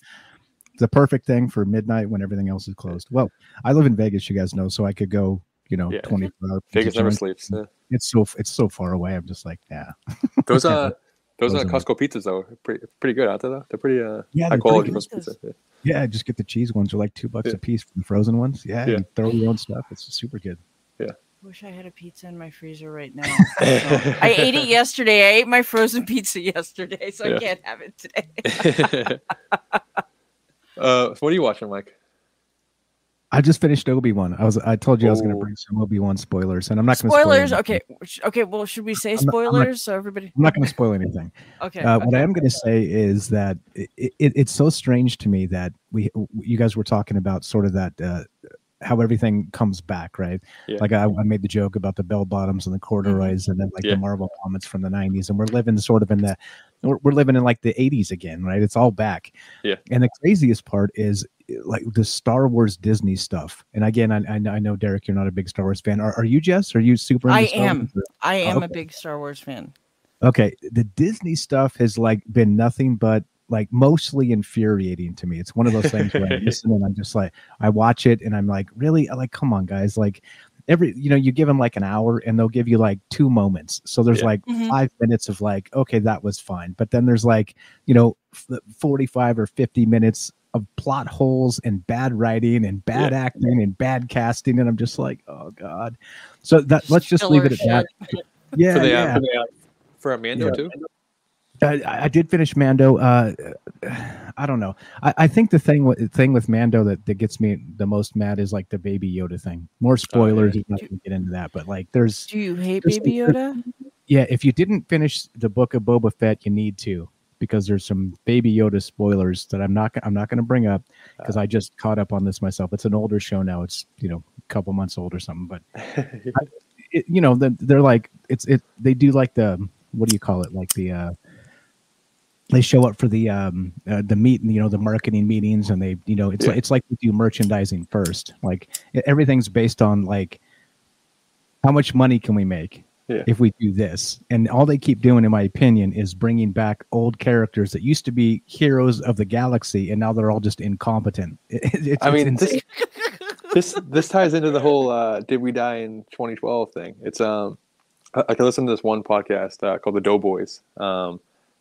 the perfect thing for midnight when everything else is closed. Well, I live in Vegas, you guys know, so I could go, you know, yeah. twenty-four hours. Vegas never sleeps. Yeah. It's so it's so far away. I'm just like, nah. Those are. Uh, Those, Those are Costco good. pizzas, though. Pretty, pretty good out there, though. They're pretty uh, yeah, they're high quality pizza. Yeah. yeah, just get the cheese ones. They're like two bucks yeah. a piece from the frozen ones. Yeah, yeah. You throw your own stuff. It's super good. Yeah. I wish I had a pizza in my freezer right now. I ate it yesterday. I ate my frozen pizza yesterday, so yeah. I can't have it today. uh, so what are you watching, Mike? I just finished Obi-Wan. I was I told you oh. I was going to bring some Obi-Wan spoilers, and I'm not going to spoilers. Spoil okay, okay. Well, should we say I'm spoilers not, not, so everybody? I'm not going to spoil anything. okay, uh, okay. What I am going to say is that it, it, it's so strange to me that we you guys were talking about sort of that uh, how everything comes back, right? Yeah. Like I, I made the joke about the bell bottoms and the corduroys, and then like yeah. the Marvel helmets from the nineties, and we're living sort of in the we're, we're living in like the eighties again, right? It's all back. Yeah. And the craziest part is, like the Star Wars Disney stuff, and again, I, I know Derek, you're not a big Star Wars fan. Are, are you, Jess? Are you super? Into I Star am. Wars? I am oh, okay. a big Star Wars fan. Okay, the Disney stuff has like been nothing but like mostly infuriating to me. It's one of those things where I listen and I'm just like, I watch it and I'm like, really? I'm like, come on, guys! Like every, you know, you give them like an hour and they'll give you like two moments. So there's yeah. like mm-hmm. five minutes of like, okay, that was fine, but then there's like, you know, forty-five or fifty minutes of plot holes and bad writing and bad yeah. acting and bad casting, and I'm just like, oh god. So that let's just Killer leave it at shit. that. Yeah, for, the, yeah. Uh, for, the, uh, for Mando yeah. too. I, I did finish Mando. Uh, I don't know. I, I think the thing the thing with Mando that, that gets me the most mad is like the Baby Yoda thing. More spoilers. Oh, yeah. I'm not going to get into that, but like, there's. Do you hate Baby Yoda? Yeah, if you didn't finish the Book of Boba Fett, you need to. Because there's some Baby Yoda spoilers that I'm not I'm not going to bring up because uh, I just caught up on this myself. It's an older show now. It's, you know, a couple months old or something. But I, it, you know, the, they're like it's it. They do like the what do you call it? Like the uh, they show up for the um uh, the meet you know the marketing meetings, and they you know it's yeah. it's like we do merchandising first. Like everything's based on like how much money can we make. Yeah. If we do this, and all they keep doing, in my opinion, is bringing back old characters that used to be heroes of the galaxy, and now they're all just incompetent. It, it, I mean, this, this this ties into the whole uh, "Did We Die in twenty twelve" thing. It's um, I, I could listen to this one podcast uh, called The Doughboys, um,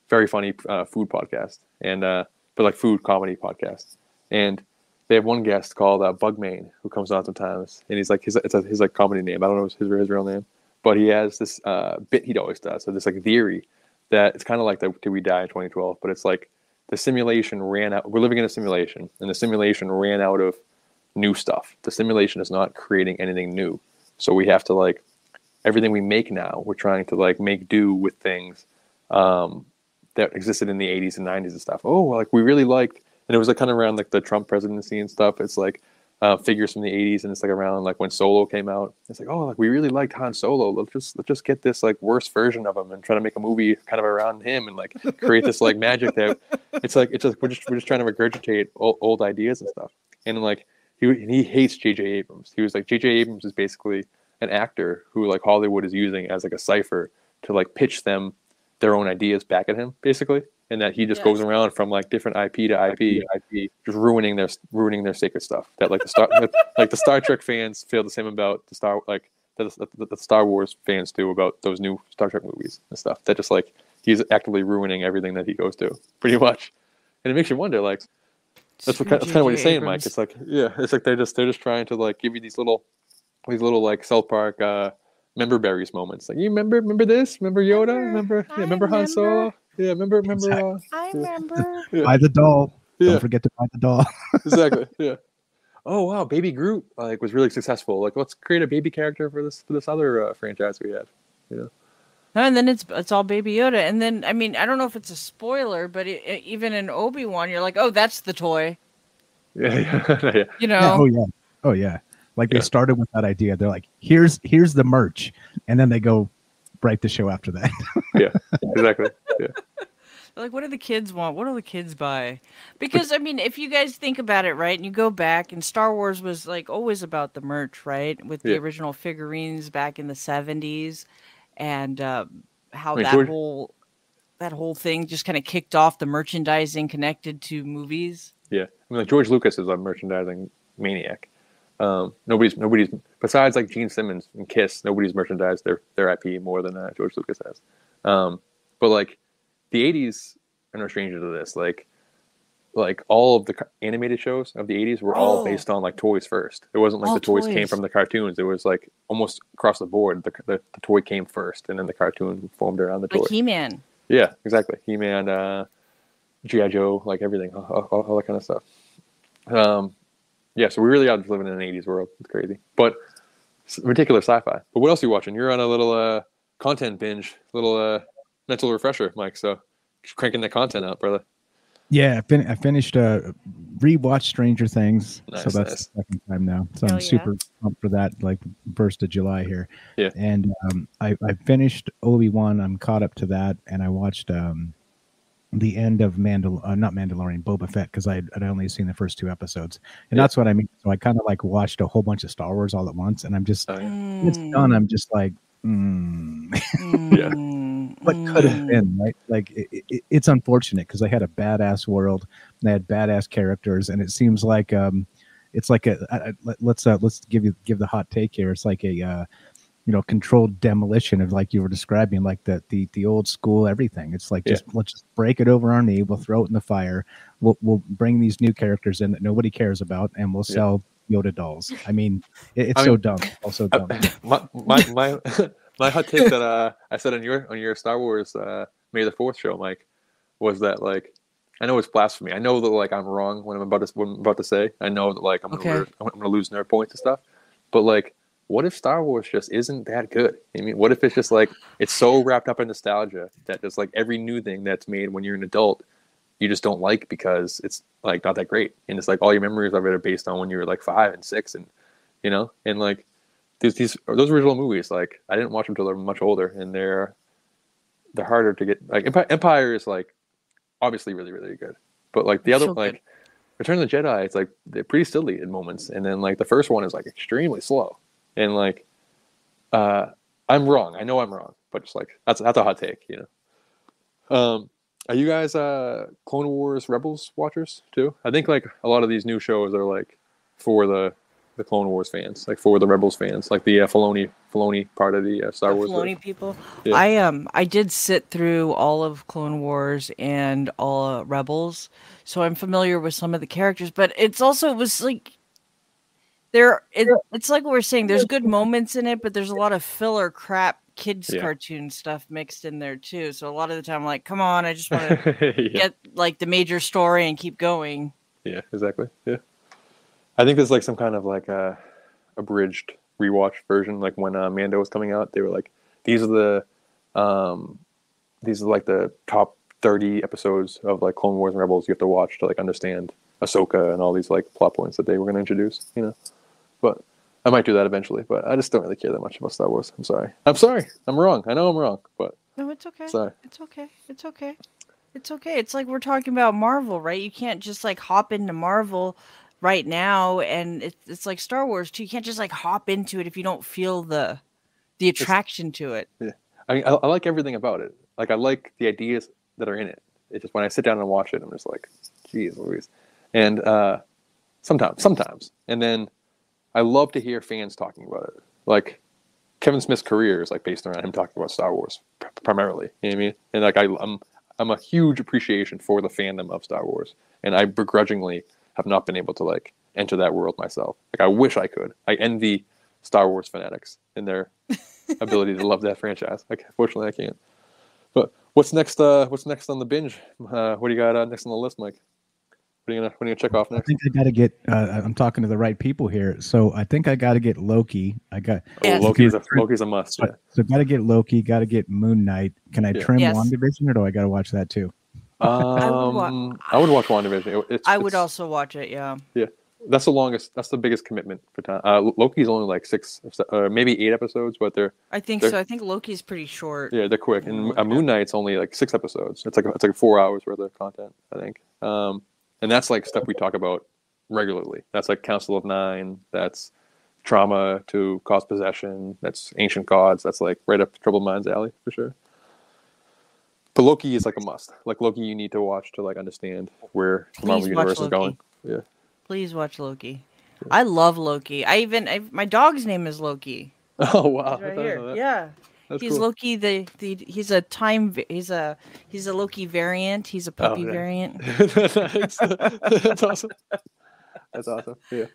very funny uh, food podcast, and uh, but like food comedy podcast. And they have one guest called uh, Bugmane who comes on sometimes, and he's like his it's a, his like comedy name. I don't know his his real name. But he has this uh, bit he always does. So this like theory that it's kind of like the "Did We Die in twenty twelve?" But it's like the simulation ran out. We're living in a simulation, and the simulation ran out of new stuff. The simulation is not creating anything new, so we have to like everything we make now. We're trying to like make do with things um, that existed in the eighties and nineties and stuff. Oh, like we really liked, and it was like kind of around like the Trump presidency and stuff. It's like. Uh, figures from the eighties, and it's like around like when Solo came out. It's like, oh, like we really liked Han Solo. Let's just let's just get this like worst version of him and try to make a movie kind of around him and like create this like magic that it's like it's just we're just we're just trying to regurgitate old, old ideas and stuff. And like he and he hates J J Abrams. He was like J J Abrams is basically an actor who like Hollywood is using as like a cipher to like pitch them their own ideas back at him, basically. And that he just yeah. goes around from like different I P to I P, I P, just ruining their ruining their sacred stuff. That like the Star like the Star Trek fans feel the same about the Star like that the, the Star Wars fans do about those new Star Trek movies and stuff. That just like he's actively ruining everything that he goes to, pretty much. And it makes you wonder, like that's what that's kind of what you're saying, Mike. It's like yeah, it's like they're just they're just trying to like give you these little these little like South Park uh, member berries moments. Like you remember remember this? Remember Yoda? Remember yeah, remember Han Solo? Yeah, remember, remember. Exactly. Uh, I remember. Yeah. Buy the doll. Yeah. Don't forget to buy the doll. Exactly. Yeah. Oh wow, Baby Groot like was really successful. Like, let's create a baby character for this for this other uh, franchise we had. Yeah. And then it's it's all Baby Yoda. And then I mean I don't know if it's a spoiler, but it, it, even in Obi-Wan, you're like, oh, that's the toy. Yeah. Yeah. yeah. You know. Yeah, oh yeah. Oh yeah. Like yeah. they started with that idea. They're like, here's here's the merch, and then they go. Write the show after that. Yeah, exactly. Yeah. Like, what do the kids want? What do the kids buy? Because, I mean, if you guys think about it, right, and you go back, and Star Wars was, like, always about the merch, right, with the yeah. original figurines back in the seventies, and uh, how I mean, that George... whole that whole thing just kind of kicked off the merchandising connected to movies. Yeah. I mean, like, George Lucas is a merchandising maniac. Um, nobody's nobody's besides like Gene Simmons and Kiss. Nobody's merchandised their their I P more than uh, George Lucas has. Um, but like the eighties are no stranger to this. Like like all of the animated shows of the eighties were oh. all based on like toys first. It wasn't like all the toys, toys came from the cartoons. It was like almost across the board. The, the, the toy came first, and then the cartoon formed around the toy. Like He-Man. Yeah, exactly. He-Man, uh, G I Joe, like everything, all, all, all that kind of stuff. Um, yeah, so we really are just living in an eighties world. It's crazy, but it's ridiculous sci-fi. But what else are you watching? You're on a little uh, content binge, little uh, mental refresher, Mike. So cranking the content out, brother. Yeah, I, fin- I finished uh, rewatched Stranger Things, nice, so that's nice. The second time now. So Hell I'm yeah. super pumped for that, like first of July here. Yeah, and um, I, I finished Obi-Wan. I'm caught up to that, and I watched um, the end of Mandal, uh, not Mandalorian, Boba Fett, because I I'd only seen the first two episodes, and yeah. that's what I mean. So I kind of like watched a whole bunch of Star Wars all at once, and I'm just oh, yeah. mm. it's done. I'm just like, mm. yeah. What could have been, right? Like it, it, it's unfortunate because they had a badass world, and they had badass characters, and it seems like um, it's like a I, I, let's uh, let's give you give the hot take here. It's like a uh, you know controlled demolition of like you were describing, like the the, the old school everything. It's like just yeah. let's just break it over our knee. We'll throw it in the fire. We'll we'll bring these new characters in that nobody cares about, and we'll yeah. sell Yoda dolls. I mean, it, it's I so mean, dumb. Also dumb. I, my my. my My hot take that uh, I said on your on your Star Wars uh, May the Fourth show, Mike, was that like I know it's blasphemy. I know that like I'm wrong when I'm about to what I'm about to say. I know that like I'm okay. gonna, I'm gonna lose nerd points and stuff. But like, what if Star Wars just isn't that good? I mean, what if it's just like it's so wrapped up in nostalgia that just like every new thing that's made when you're an adult, you just don't like because it's like not that great, and it's like all your memories of it are based on when you were like five and six, and you know, and like. These, these those original movies, like I didn't watch them until they're much older, and they're they're harder to get. Like Empire, Empire is like obviously really really good, but like the it's other so like good. Return of the Jedi, it's like they're pretty silly in moments, and then like the first one is like extremely slow, and like uh, I'm wrong, I know I'm wrong, but just like that's that's a hot take, you know. Um, are you guys uh, Clone Wars Rebels watchers too? I think like a lot of these new shows are like for the. The Clone Wars fans, like for the Rebels fans, like the uh, Filoni Filoni part of the uh, Star the Wars. Filoni book. People. Yeah. I um I did sit through all of Clone Wars and all uh, Rebels, so I'm familiar with some of the characters. But it's also it was like there. It, it's like what we're saying. There's good moments in it, but there's a lot of filler crap, kids yeah. cartoon stuff mixed in there too. So a lot of the time, I'm like, come on, I just want to yeah. get like the major story and keep going. Yeah. Exactly. Yeah. I think there's like some kind of like a abridged rewatch version. Like when uh, Mando was coming out, they were like, "These are the, um, these are like the top thirty episodes of like Clone Wars and Rebels you have to watch to like understand Ahsoka and all these like plot points that they were going to introduce." You know, but I might do that eventually. But I just don't really care that much about Star Wars. I'm sorry. I'm sorry. I'm wrong. I know I'm wrong. But no, it's okay. Sorry. It's okay. It's okay. It's okay. It's like we're talking about Marvel, right? You can't just like hop into Marvel. Right now, and it's it's like Star Wars too. You can't just like hop into it if you don't feel the the attraction it's, to it. Yeah, I, mean, I I like everything about it. Like I like the ideas that are in it. It's just when I sit down and watch it, I'm just like, geez, Louise. And uh, sometimes, sometimes, and then I love to hear fans talking about it. Like Kevin Smith's career is like based around him talking about Star Wars primarily. You know what I mean? And like I, I'm I'm a huge appreciation for the fandom of Star Wars, and I begrudgingly. Have not been able to like enter that world myself. Like I wish I could. I envy Star Wars fanatics in their ability to love that franchise. Like fortunately I can't. But what's next? Uh, what's next on the binge? Uh, what do you got uh, next on the list, Mike? What are you gonna What are you gonna check off next? I think I gotta get. Uh, I'm talking to the right people here, so I think I gotta get Loki. I got yeah. oh, Loki's a Loki's a must. Yeah. So gotta get Loki. Gotta get Moon Knight. Can I yeah. trim yes. WandaVision, or do I gotta watch that too? Um, I, would wa- I would watch WandaVision. It's, I would it's, also watch it. Yeah. Yeah, that's the longest. That's the biggest commitment for time. Uh, Loki's only like six, or uh, maybe eight episodes, but they're. I think they're, so. I think Loki's pretty short. Yeah, they're quick, and uh, Moon Knight's only like six episodes. It's like it's like four hours worth of content, I think. Um, and that's like stuff we talk about regularly. That's like Council of Nine. That's trauma to cause possession. That's ancient gods. That's like right up Troubled Minds alley for sure. But Loki is like a must. Like Loki, you need to watch to like understand where the Marvel Universe is going. Yeah. Please watch Loki. Yeah. I love Loki. I even I, my dog's name is Loki. Oh wow! He's right here. That. Yeah. That's he's cool. Loki. The, the he's a time. He's a he's a Loki variant. He's a puppy oh, yeah. variant. That's, that's awesome. That's awesome. Yeah.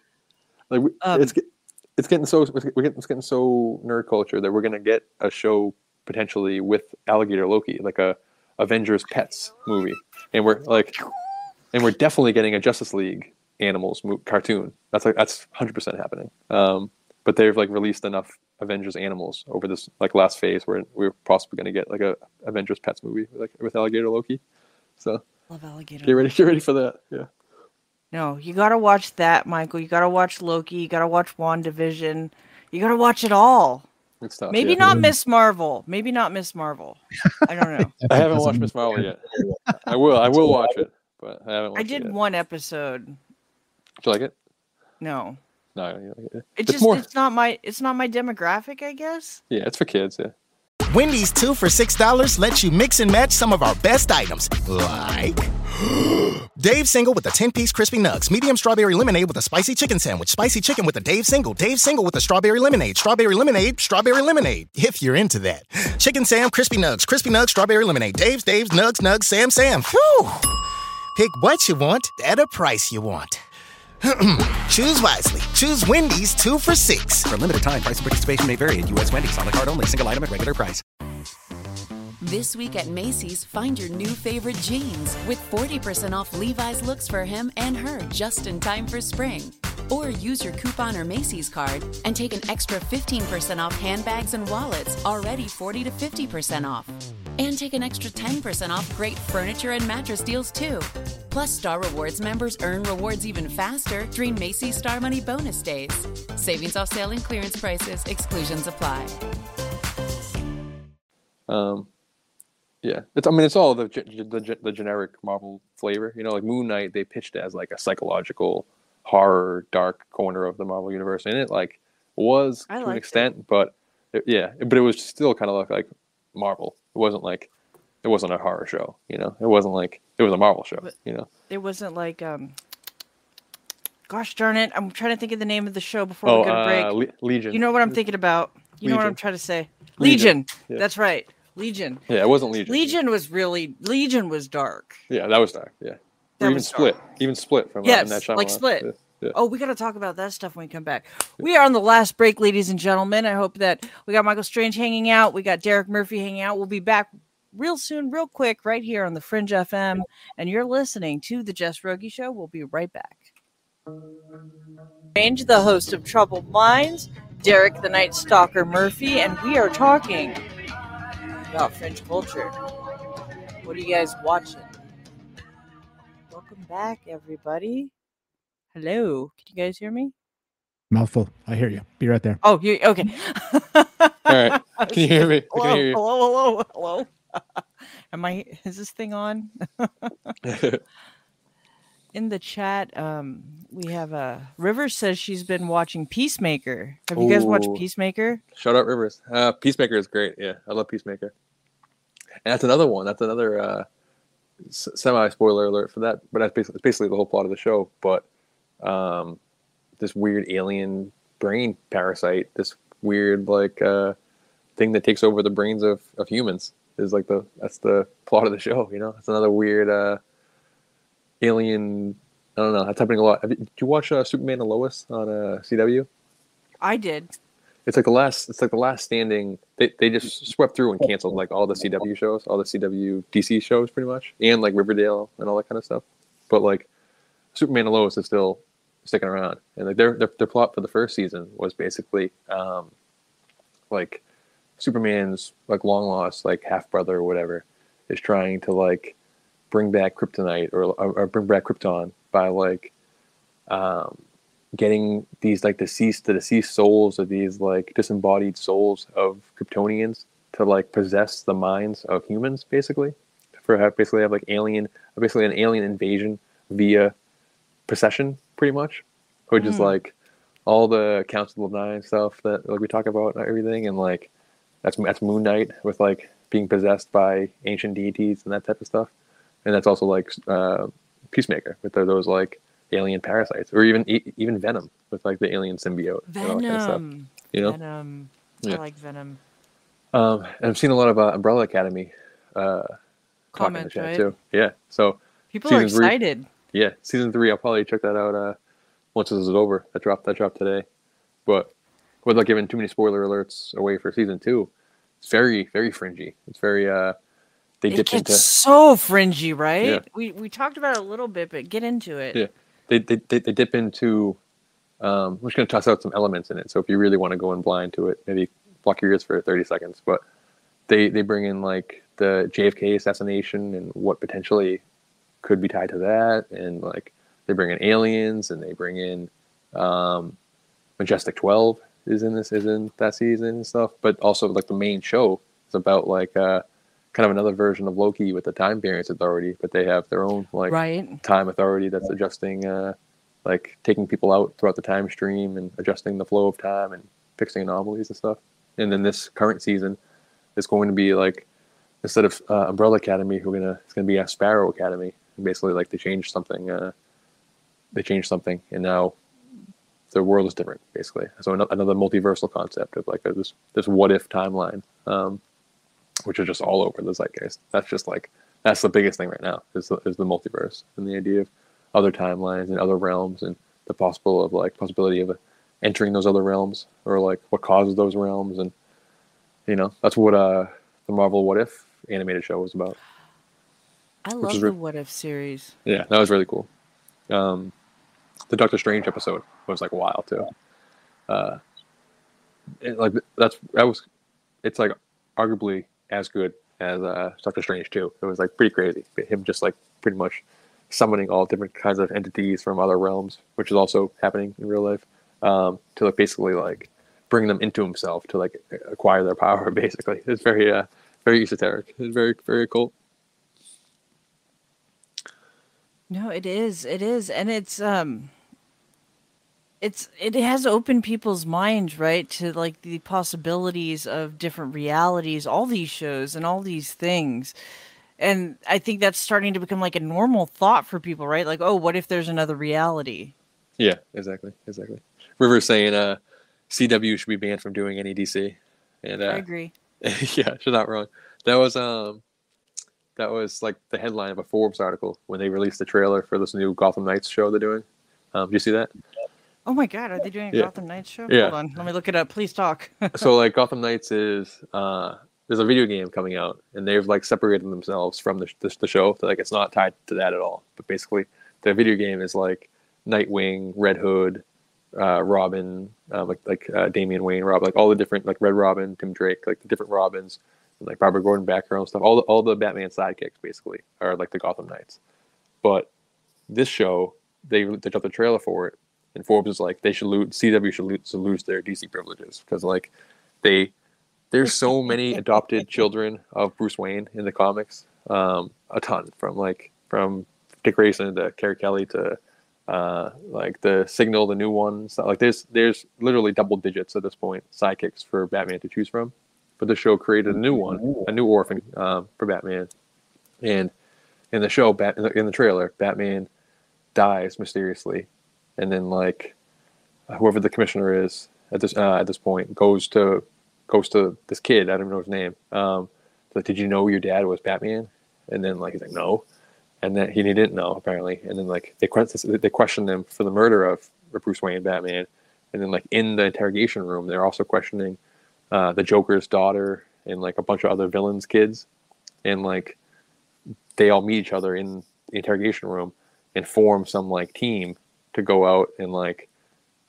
Like we, um, it's it's getting so we're getting it's getting so nerd culture that we're gonna get a show potentially with Alligator Loki, like a. Avengers Pets movie, and we're like, and we're definitely getting a Justice League animals mo cartoon. That's like that's one hundred percent happening. Um, but they've like released enough Avengers animals over this like last phase where we we're possibly going to get like a Avengers Pets movie with, like with Alligator Loki. So love Alligator. Get ready, get ready for that. Yeah. No, you gotta watch that, Michael. You gotta watch Loki. You gotta watch WandaVision. You gotta watch it all. It's tough, Maybe yeah. not Miss Marvel. Maybe not Miss Marvel. I don't know. I haven't watched Miss Marvel yet. I will. I will watch it, but I haven't. Watched I did it yet. one episode. Did you like it? No. No, I don't like it. It's, it's just more... it's not my it's not my demographic, I guess. Yeah, it's for kids. Yeah. Wendy's two for six dollars lets you mix and match some of our best items, like Dave Single with a ten-piece crispy nugs, medium strawberry lemonade with a spicy chicken sandwich, spicy chicken with a Dave Single, Dave Single with a strawberry lemonade, strawberry lemonade, strawberry lemonade, if you're into that. Chicken Sam, crispy nugs, crispy nugs, strawberry lemonade, Dave's, Dave's, nugs, nugs, Sam, Sam. Whew. Pick what you want at a price you want. Choose wisely. Choose Wendy's two for six. For a limited time, price and participation may vary at U S Wendy's. On the card only. Single item at regular price. This week at Macy's, find your new favorite jeans with forty percent off Levi's looks for him and her just in time for spring. Or use your coupon or Macy's card and take an extra fifteen percent off handbags and wallets, already forty to fifty percent off. And take an extra ten percent off great furniture and mattress deals, too. Plus, Star Rewards members earn rewards even faster during Macy's Star Money Bonus Days. Savings off sale and clearance prices. Exclusions apply. Um, yeah. It's, I mean, it's all the, the the generic Marvel flavor. You know, like Moon Knight, they pitched as like a psychological horror, dark corner of the Marvel universe, and it like was I to an extent, it. but it, yeah, but it was still kind of like, like Marvel. It wasn't like it wasn't a horror show, you know. It wasn't like it was a Marvel show, but you know. It wasn't like um. Gosh darn it! I'm trying to think of the name of the show before oh, we go to break. Uh, Le Legion. You know what I'm thinking about. You Legion. know what I'm trying to say. Legion. Legion. Yeah. That's right. Legion. Yeah, it wasn't Legion. Legion was really Legion was dark. Yeah, that was dark. Yeah. Or even Split, dark. even Split from yes, uh, that shot. like Split. Yeah, yeah. Oh, we got to talk about that stuff when we come back. We are on the last break, ladies and gentlemen. I hope that we got Michael Strange hanging out. We got Derek Murphy hanging out. We'll be back real soon, real quick, right here on the Fringe F M. And you're listening to The Jess Rogie Show. We'll be right back. Strange, the host of Troubled Minds, Derek the Night Stalker Murphy, and we are talking about Fringe culture. What are you guys watching? Welcome back, everybody. Hello. Can you guys hear me? Mouthful. I hear you. Be right there. Oh, you okay. All right. Can you hear me? Hello, I can hear you. hello, hello, hello. Am I is this thing on? In the chat, um, we have a uh, Rivers says she's been watching Peacemaker. Have you Ooh. guys watched Peacemaker? Shout out Rivers. Uh, Peacemaker is great. Yeah, I love Peacemaker. And that's another one. That's another uh semi spoiler alert for that, but that's basically, basically the whole plot of the show. But um, this weird alien brain parasite, this weird like uh, thing that takes over the brains of, of humans, is like the that's the plot of the show. You know, it's another weird uh, alien. I don't know. That's happening a lot. Have you, did you watch uh, Superman and Lois on uh, C W? I did. It's like the last. It's like the last standing. They they just swept through and canceled like all the C W shows, all the C W D C shows, pretty much, and like Riverdale and all that kind of stuff. But like Superman and Lois is still sticking around, and like their their, their plot for the first season was basically um, like Superman's like long lost like half brother or whatever is trying to like bring back Kryptonite or or bring back Krypton by like. Um, getting these like deceased the deceased souls of these like disembodied souls of Kryptonians to like possess the minds of humans, basically for have basically have like alien basically an alien invasion via possession, pretty much, which mm. is like all the Council of Nine stuff that like we talk about and everything, and like that's that's Moon Knight with like being possessed by ancient deities and that type of stuff. And that's also like uh Peacemaker with those like alien parasites, or even even Venom with like the alien symbiote. Venom, kind of stuff, you know. Venom. Yeah. I like Venom. Um, and I've seen a lot of uh, Umbrella Academy uh, comments in the chat, right? too. Yeah, so people are excited. Three, yeah, season three. I'll probably check that out uh, once this is over. That dropped. That dropped today. But without giving too many spoiler alerts away for season two, it's very very fringy. It's very. Uh, they it dip gets into so fringy, right? Yeah. We we talked about it a little bit, but get into it. Yeah. they they they, they dip into. Um, we're just going to toss out some elements in it. So if you really want to go in blind to it, maybe block your ears for thirty seconds. But they they bring in like the J F K assassination and what potentially could be tied to that, and like they bring in aliens, and they bring in um, Majestic twelve is in this, is in that season and stuff. But also like the main show is about like uh, kind of another version of Loki with the Time Variance Authority, but they have their own like right. Time Authority that's adjusting. Uh, like taking people out throughout the time stream and adjusting the flow of time and fixing anomalies and stuff. And then this current season is going to be like, instead of uh, Umbrella Academy, we're gonna it's gonna be a Sparrow Academy. And basically, like they changed something, uh, they changed something, and now the world is different. Basically, so another multiversal concept of like this this what if timeline, um, which is just all over the zeitgeist. That's just like that's the biggest thing right now is the, is the multiverse and the idea of other timelines and other realms, and the possible of like possibility of entering those other realms, or like what causes those realms. And you know, that's what uh the Marvel What If animated show was about. I love the re- What If series. Yeah, that was really cool. Um, the Doctor Strange episode was like wild too. Uh, it, like that's that was, it's like arguably as good as uh Doctor Strange two. It was like pretty crazy. Him just like pretty much summoning all different kinds of entities from other realms, which is also happening in real life, um, to like basically like bring them into himself to like acquire their power. Basically, it's very, uh, very esoteric. It's very, very occult. No, it is. It is, and it's um, it's it has opened people's minds, right, to like the possibilities of different realities. All these shows and all these things. And I think that's starting to become like a normal thought for people, right? Like, oh, what if there's another reality? Yeah, exactly, exactly. River's saying, uh, C W should be banned from doing any D C, and uh, I agree. Yeah, she's not wrong. That was um, that was like the headline of a Forbes article when they released the trailer for this new Gotham Knights show they're doing. Um, did you see that? Oh my God, are they doing a yeah. Gotham Knights show? Yeah. Hold on, let me look it up. Please talk. So like Gotham Knights is uh. There's a video game coming out, and they've like separated themselves from the, the the show. Like it's not tied to that at all. But basically, the video game is like Nightwing, Red Hood, uh, Robin, uh, like like uh, Damian Wayne, Rob, like all the different like Red Robin, Tim Drake, like the different Robins, and like Barbara Gordon background and stuff. All the, all the Batman sidekicks basically are like the Gotham Knights. But this show, they they dropped the trailer for it, and Forbes is like they should lose C W should lose, should lose their D C privileges because like they. There's so many adopted children of Bruce Wayne in the comics, um, a ton from like from Dick Grayson to Carrie Kelly to uh, like the Signal, the new ones. Like there's there's literally double digits at this point sidekicks for Batman to choose from. But the show created a new one, a new orphan um, for Batman, and in the show, Bat- in, the, in the trailer, Batman dies mysteriously, and then like whoever the commissioner is at this uh, at this point goes to. goes to this kid, I don't know his name, um, like, did you know your dad was Batman? And then, like, he's like, no. And then he, he didn't know, apparently. And then, like, they they questioned him for the murder of Bruce Wayne, Batman. And then, like, in the interrogation room, they're also questioning uh, the Joker's daughter and, like, a bunch of other villains' kids. And, like, they all meet each other in the interrogation room and form some, like, team to go out and, like,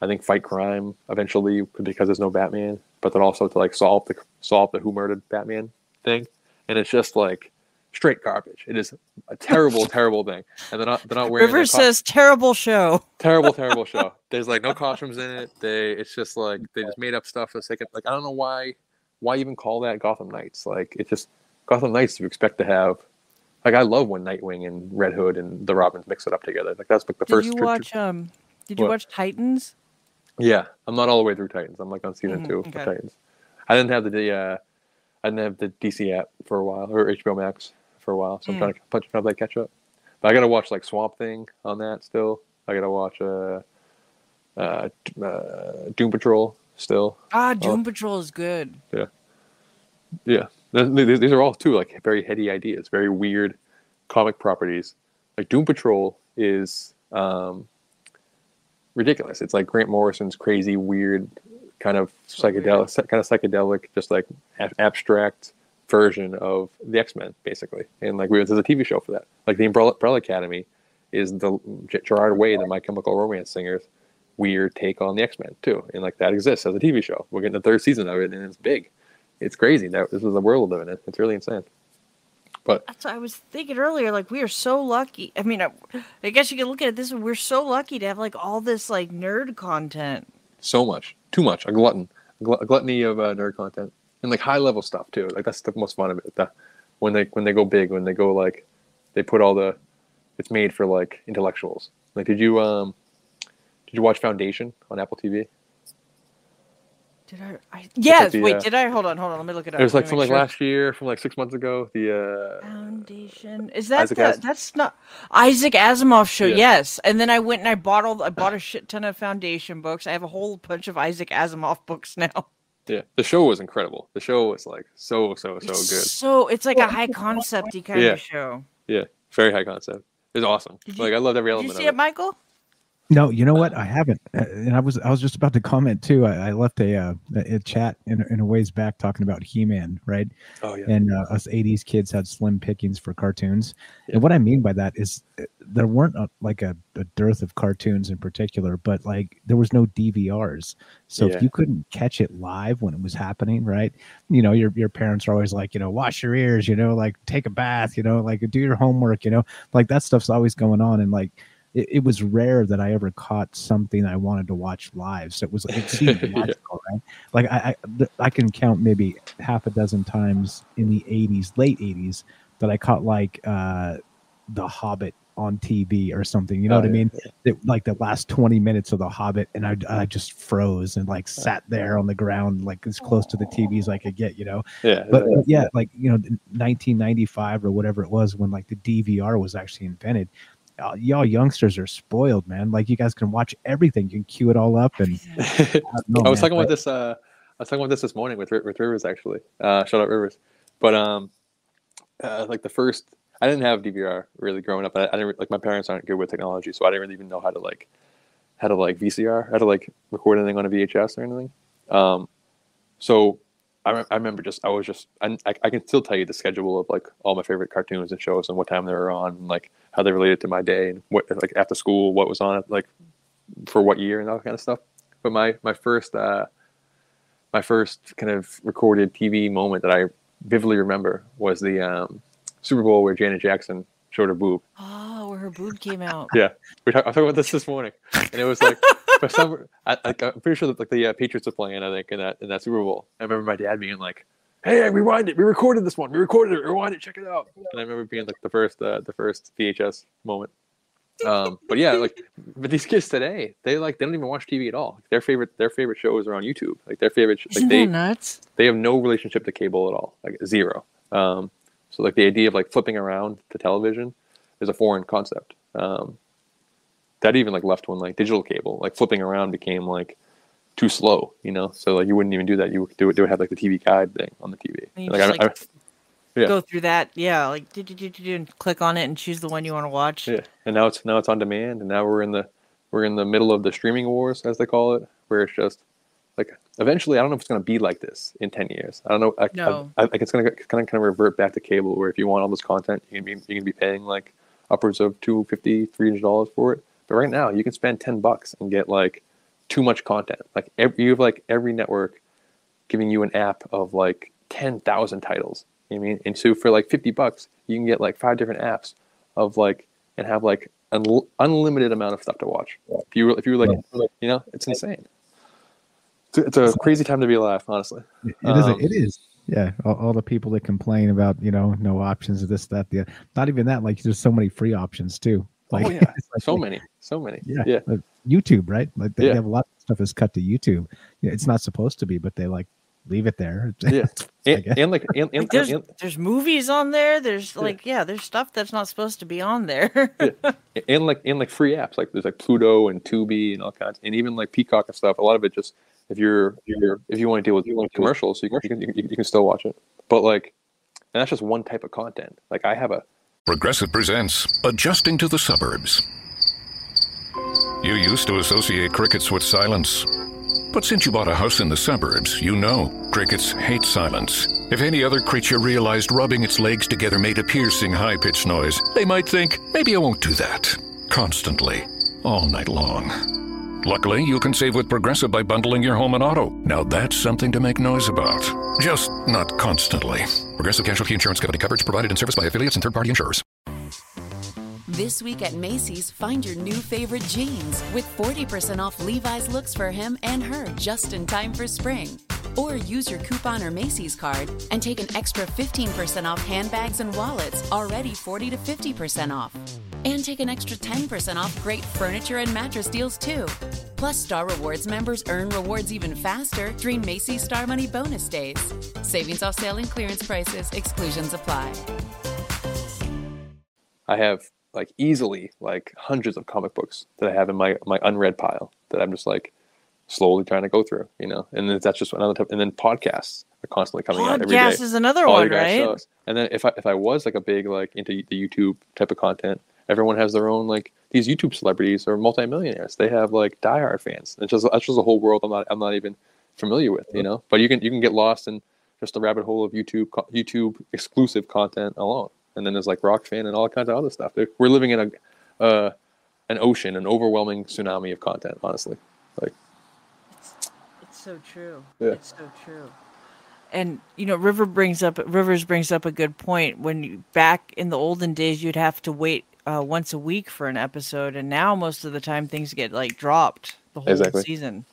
I think fight crime eventually because there's no Batman. But then also to like solve the solve the who murdered Batman thing, and it's just like straight garbage. It is a terrible, terrible thing. And they're not they're not wearing. River says co- terrible show. Terrible, terrible show. There's like no costumes in it. They it's just like they just made up stuff for the sake of like I don't know why why even call that Gotham Knights. Like it's just Gotham Knights. You expect to have like I love when Nightwing and Red Hood and the Robins mix it up together. Like that's like the did first. Did you watch tri- um? Did you what? watch Titans? Yeah, I'm not all the way through Titans. I'm like on season mm, two okay. of Titans. I didn't have the uh, I didn't have the D C app for a while or H B O Max for a while, so I'm mm. trying to punch trying to like catch up. But I gotta watch like Swamp Thing on that still. I gotta watch uh, uh, uh Doom Patrol still. Ah, Doom oh. Patrol is good. Yeah, yeah. These are all too like very heady ideas, very weird comic properties. Like Doom Patrol is. Um, ridiculous. It's like Grant Morrison's crazy, weird, kind of psychedelic, weird. kind of psychedelic, just like ab- abstract version of the X-Men, basically. And like we, there's a T V show for that. Like the Umbrella, Umbrella Academy is the Gerard Way, the My Chemical Romance singer's weird take on the X-Men too, and like that exists as a T V show. We're getting the third season of it, and it's big. It's crazy that this is the world we're living in. It's really insane. But that's what I was thinking earlier. Like, we are so lucky. I mean, I, I guess you could look at it this way. We're so lucky to have like all this like nerd content. So much, too much. A glutton, a gluttony of uh, nerd content, and like high level stuff too. Like that's the most fun of it. The, when they when they go big, when they go like, they put all the, it's made for like intellectuals. Like, did you um, did you watch Foundation on Apple T V? Did I, I yes, the, wait, uh, did I? Hold on, hold on. Let me look it up. It was like from like sure. last year, from like six months ago. The uh, Foundation. Is that the, As- that's not Isaac Asimov show? Yeah. Yes. And then I went and I bought all. I bought a shit ton of Foundation books. I have a whole bunch of Isaac Asimov books now. Yeah, the show was incredible. The show was like so so so it's good. So it's like a high concepty kind yeah. of show. Yeah, very high concept. It's awesome. You, like I loved every element. Did you see of it, it, Michael? No, you know what? I haven't, and I was I was just about to comment too. I, I left a, uh, a chat in in a ways back talking about He-Man, right? Oh yeah. And uh, us eighties kids had slim pickings for cartoons, yeah. and what I mean by that is there weren't a, like a, a dearth of cartoons in particular, but like there was no D V Rs, so yeah. if you couldn't catch it live when it was happening, right? You know, your your parents are always like, you know, wash your ears, you know, like take a bath, you know, like do your homework, you know, like that stuff's always going on, and like. It, it was rare that I ever caught something I wanted to watch live. So it was like, it seemed logical, yeah. right? Like I, I, I can count maybe half a dozen times in the eighties, late eighties, that I caught like uh, The Hobbit on T V or something. You know oh, what yeah. I mean? It, like the last twenty minutes of The Hobbit, and I, I just froze and like sat there on the ground, like as close to the T V as I could get. You know? Yeah. But yeah, yeah like you know, nineteen ninety-five or whatever it was when like the D V R was actually invented. Y'all youngsters are spoiled, man. Like you guys can watch everything. You can queue it all up. And I, know, I was man, talking but... about this. Uh, I was talking about this this morning with with Rivers actually. Uh, shout out Rivers. But um, uh, like the first, I didn't have D V R really growing up. I, I didn't like my parents aren't good with technology, so I didn't really even know how to like how to like V C R, how to like record anything on a V H S or anything. Um, so I, I remember just I was just I, I can still tell you the schedule of like all my favorite cartoons and shows and what time they were on, and, like. How they related to my day and what like after school, what was on it, like for what year and all that kind of stuff. But my my first uh, my first kind of recorded T V moment that I vividly remember was the um, Super Bowl where Janet Jackson showed her boob. Oh, where her boob came out. Yeah, we talk, I was talking about this this morning, and it was like for some. I, I, I'm pretty sure that like the uh, Patriots are playing, I think, in that in that Super Bowl. I remember my dad being like, "Hey, rewind it. We recorded this one. We recorded it. Rewind it. Check it out." And I remember being like the first, uh, the first V H S moment. Um, but yeah, like, but these kids today, they like they don't even watch T V at all. Their favorite, their favorite shows are on YouTube. Like their favorite, like Isn't they that nuts? They have no relationship to cable at all, like zero. Um, so like the idea of like flipping around to television is a foreign concept. Um, that even like left when like digital cable, like flipping around became like. Too slow, you know. So like you wouldn't even do that. You would do it. They would have like the T V guide thing on the T V. And you like, just, I, like I, yeah. go through that, yeah. Like do, do, do, do, and click on it and choose the one you want to watch. Yeah. And now it's now it's on demand. And now we're in the we're in the middle of the streaming wars, as they call it, where it's just like eventually I don't know if it's going to be like this in ten years. I don't know. I, no. I, I, I think it's going to kind of kind of revert back to cable, where if you want all this content, you can be you can be paying like upwards of two fifty, three hundred dollars for it. But right now, you can spend ten bucks and get like. Too much content. Like every, you have like every network giving you an app of like ten thousand titles. You know what I mean? And so for like fifty bucks, you can get like five different apps of like and have like an unlimited amount of stuff to watch. If you if you were like you know, it's insane. It's a, it's a crazy time to be alive, honestly. It is. Um, it is. Yeah, all, all the people that complain about you know no options, this, that, the. Not even that. Like there's so many free options too. Like, oh yeah, like, so many, so many. Yeah, yeah. Like YouTube, right? Like they, yeah. they have a lot of stuff is cut to YouTube. Yeah, it's not supposed to be, but they like leave it there. Yeah, and, and like, and, and, like there's, and, there's movies on there. There's like, yeah. yeah, there's stuff that's not supposed to be on there. yeah. And like, and like free apps. Like there's like Pluto and Tubi and all kinds, and even like Peacock and stuff. A lot of it just if you're, you're if you want to deal with commercials, so you can, you can you can still watch it. But like, and that's just one type of content. Like I have a. Progressive presents Adjusting to the Suburbs. You used to associate crickets with silence. But since you bought a house in the suburbs, you know crickets hate silence. If any other creature realized rubbing its legs together made a piercing high-pitched noise, they might think, maybe I won't do that. constantly, all night long. Luckily, you can save with Progressive by bundling your home and auto. Now that's something to make noise about. Just not constantly. Progressive Casualty Insurance Company. Coverage provided and serviced by affiliates and third-party insurers. This week at Macy's, find your new favorite jeans with forty percent off Levi's looks for him and her just in time for spring. Or use your coupon or Macy's card and take an extra fifteen percent off handbags and wallets, already forty to fifty percent off. And take an extra ten percent off great furniture and mattress deals, too. Plus, Star Rewards members earn rewards even faster during Macy's Star Money Bonus Days. Savings off sale and clearance prices. Exclusions apply. I have... like easily like hundreds of comic books that I have in my, my unread pile that I'm just like slowly trying to go through, you know, and then that's just another type. And then podcasts are constantly coming podcasts out every day. Podcast is another all one, right? Shows. And then if I, if I was like a big, like into the YouTube type of content, everyone has their own, like these YouTube celebrities or multimillionaires. They have like diehard fans. It's just, that's just a whole world I'm not, I'm not even familiar with, you know, but you can, you can get lost in just the rabbit hole of YouTube, YouTube exclusive content alone. And then there's like rock fan and all kinds of other stuff. We're living in a uh, an ocean, an overwhelming tsunami of content. Honestly, like it's, it's so true. Yeah. It's so true. And you know, River brings up Rivers brings up a good point. When you, back in the olden days, you'd have to wait uh, once a week for an episode, and now most of the time things get like dropped the whole exactly. season.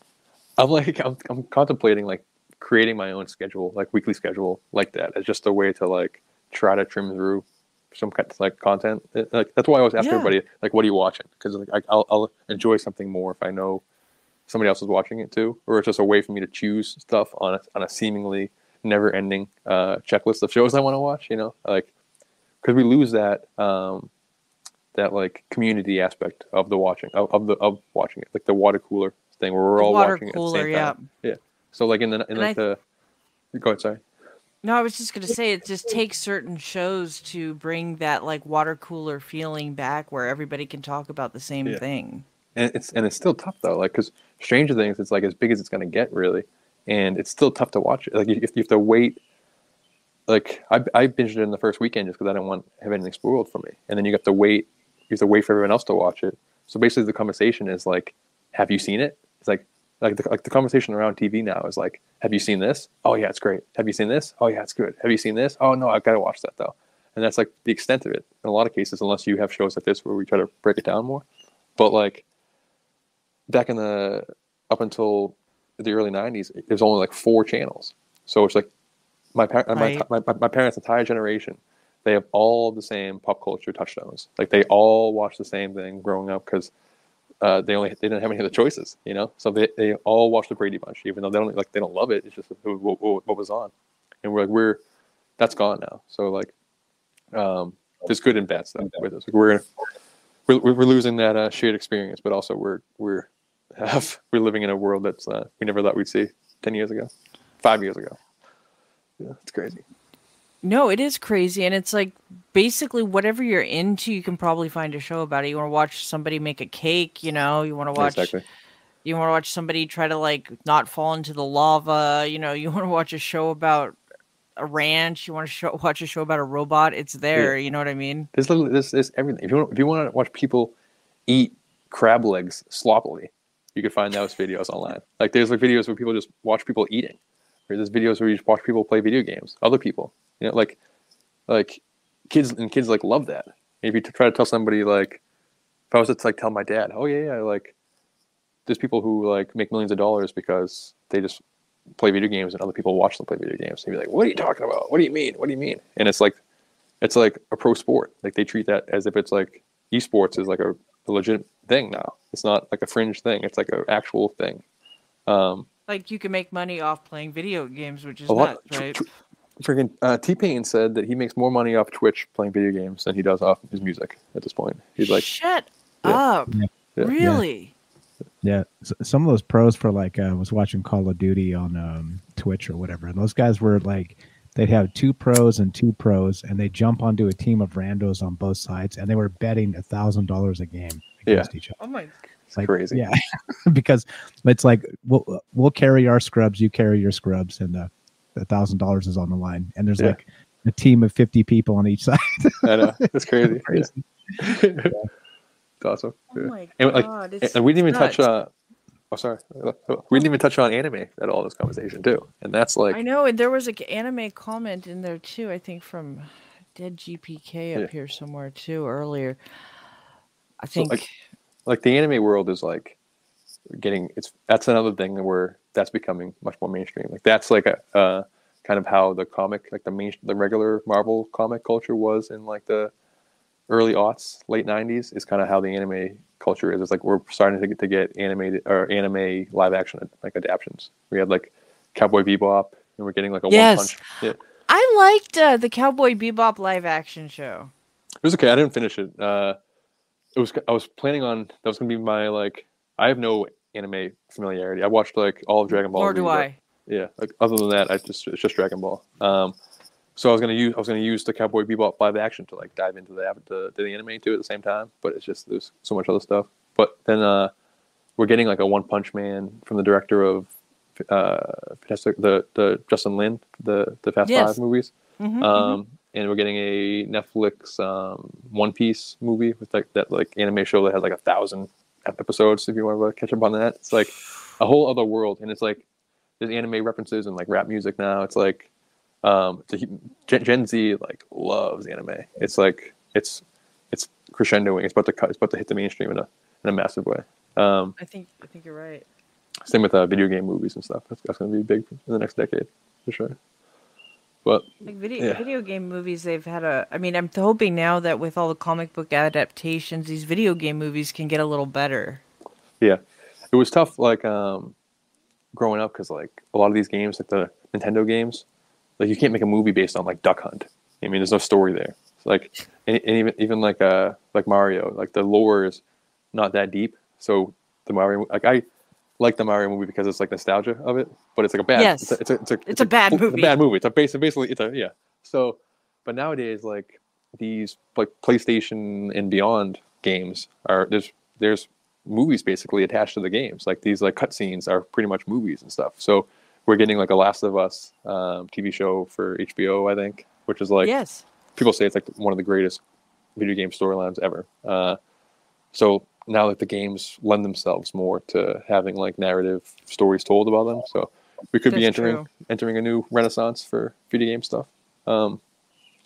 I'm like, I'm, I'm contemplating like creating my own schedule, like weekly schedule, like that, as just a way to like try to trim through some kind of like content. It, like that's why I always ask yeah. everybody, like, what are you watching? Because like I'll, I'll enjoy something more if I know somebody else is watching it too, or it's just a way for me to choose stuff on a, on a seemingly never-ending uh, checklist of shows I want to watch. You know, like because we lose that um, that like community aspect of the watching of, of the of watching it, like the water cooler thing where we're the all watching cooler, it at the same yeah. time. Yeah. So like in the in like I... the go ahead, sorry. No, I was just going to say it just takes certain shows to bring that like water cooler feeling back where everybody can talk about the same yeah. thing. And it's and it's still tough though, like because Stranger Things, it's like as big as it's going to get really, and it's still tough to watch it. Like you, you have to wait. Like I I binged it in the first weekend just because I didn't want to have anything spoiled for me, and then you have to wait. You have to wait for everyone else to watch it. So basically, the conversation is like, "Have you seen it?" It's like. Like the, like the conversation around T V now is like, have you seen this? Oh, yeah, it's great. Have you seen this? Oh, yeah, it's good. Have you seen this? Oh, no, I've got to watch that, though. And that's like the extent of it in a lot of cases, unless you have shows like this where we try to break it down more. But like back in the up until the early nineties, there's only like four channels. So it's like my, par- right. my, my, my parents' entire generation, they have all the same pop culture touchstones. Like they all watch the same thing growing up because Uh, they only they didn't have any other choices, you know. So they, they all watched the Brady Bunch, even though they don't like they don't love it. It's just it was, what, what was on, and we're like we're that's gone now. So like, um, there's good and bad stuff with us. Like we're, we're we're losing that uh, shared experience, but also we're we're have, we're living in a world that's uh, we never thought we'd see ten years ago, five years ago. Yeah, it's crazy. No, it is crazy. And it's like basically whatever you're into, you can probably find a show about it. You want to watch somebody make a cake, you know, you want to watch, exactly. you want to watch somebody try to like not fall into the lava. You know, you want to watch a show about a ranch. You want to show, watch a show about a robot. It's there. Yeah. You know what I mean? There's literally this, this everything. If you want, if you want to watch people eat crab legs sloppily, you can find those videos online. Like there's like videos where people just watch people eating. Or there's videos where you just watch people play video games, other people, you know, like, like kids and kids like love that. If you try to tell somebody, like, if I was to like tell my dad, oh yeah, yeah, like, there's people who like make millions of dollars because they just play video games and other people watch them play video games. He'd be like, what are you talking about? What do you mean? What do you mean? And it's like, it's like a pro sport. Like they treat that as if it's like esports is like a, a legit thing now. It's not like a fringe thing. It's like an actual thing. Um, Like, you can make money off playing video games, which is nuts, right? T- t- freaking uh, T-Pain said that he makes more money off Twitch playing video games than he does off his music at this point. He's like, shut yeah. up. Yeah. Yeah. Really? Yeah. yeah. So, some of those pros for, like, I uh, was watching Call of Duty on um, Twitch or whatever, and those guys were, like, they'd have two pros and two pros, and they jump onto a team of randos on both sides, and they were betting one thousand dollars a game against yeah. each other. Oh, my God. Like, crazy, yeah, because it's like we'll we'll carry our scrubs, you carry your scrubs, and the a thousand dollars is on the line, and there's yeah. like a team of fifty people on each side. I know, that's crazy. It's crazy. Yeah. Yeah. awesome. Oh my yeah. God, and, like, and we didn't even touch uh oh sorry we didn't even touch on anime at all this conversation too, and that's like I know there was an anime comment in there too, I think from Dead G P K up yeah. here somewhere too earlier, I think. So like, like the anime world is like getting it's that's another thing where that's becoming much more mainstream. Like that's like a uh kind of how the comic, like the main, the regular Marvel comic culture was in like the early aughts, late nineties, is kind of how the anime culture is. It's like we're starting to get to get animated or anime live action like adaptions. We had like Cowboy Bebop, and we're getting like a yes. one punch. Yeah. I liked uh, the Cowboy Bebop live action show. It was okay. I didn't finish it. Uh, it was I was planning on that was gonna be my like. I have no anime familiarity. I watched like all of Dragon Ball. Nor do I. Yeah. Like, other than that, I just it's just Dragon Ball. Um, so I was gonna use I was gonna use the Cowboy Bebop live action to like dive into the the, the anime too at the same time. But it's just there's so much other stuff. But then uh, we're getting like a One Punch Man from the director of uh, the the Justin Lin the the Fast yes. Five movies. Mm-hmm, um, mm-hmm. And we're getting a Netflix um, One Piece movie with like that like anime show that has like a thousand episodes. If you want to catch up on that, it's like a whole other world, and it's like. There's anime references and like rap music now. It's like um, it's a, Gen, Gen Z like loves anime. It's like it's it's crescendoing. It's about to cut. It's about to hit the mainstream in a in a massive way. Um, I think I think you're right. Same with uh, video game movies and stuff. That's, that's going to be big in the next decade for sure. But like video yeah. video game movies, they've had a. I mean, I'm hoping now that with all the comic book adaptations, these video game movies can get a little better. Yeah, it was tough. Like. Um, growing up, because like a lot of these games, like the Nintendo games, like you can't make a movie based on like Duck Hunt. I mean, there's no story there. It's like, and, and even even like uh like Mario, like the lore is not that deep. So the Mario, like I like the Mario movie because it's like nostalgia of it, but it's like a bad, yes. it's, a, it's, a, it's, a, it's, it's a, a bad movie. It's a bad movie. It's a basic, basically, it's a yeah. So, but nowadays, like these like PlayStation and beyond games are there's there's. movies basically attached to the games, like these like cutscenes are pretty much movies and stuff. So we're getting like a Last of Us um, T V show for H B O, I think, which is like yes, people say it's like one of the greatest video game storylines ever. Uh, so now like the games lend themselves more to having like narrative stories told about them. So we could That's be entering true. entering a new renaissance for video game stuff. Um,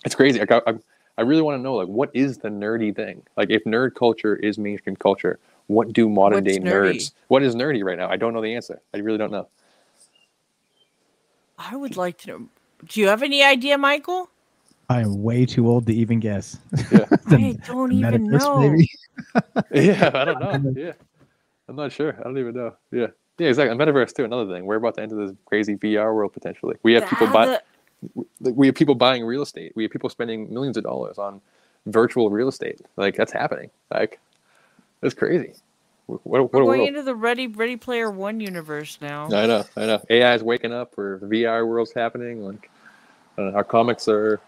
it's crazy. Like, I I, I really want to know like what is the nerdy thing? Like if nerd culture is mainstream culture. What do modern What's day nerdy? nerds? What is nerdy right now? I don't know the answer. I really don't know. I would like to know. Do you have any idea, Michael? I am way too old to even guess. Yeah. I don't even know. Maybe? yeah, I don't know. Yeah, I'm not sure. I don't even know. Yeah, yeah, exactly. Metaverse too. Another thing. We're about to enter this crazy V R world potentially. We have the, people buying. The... We have people buying real estate. We have people spending millions of dollars on virtual real estate. Like that's happening. Like. That's crazy. What, what We're going into the Ready Ready Player One universe now. I know, I know. A I is waking up, or the V R world's happening. Like uh, our comics are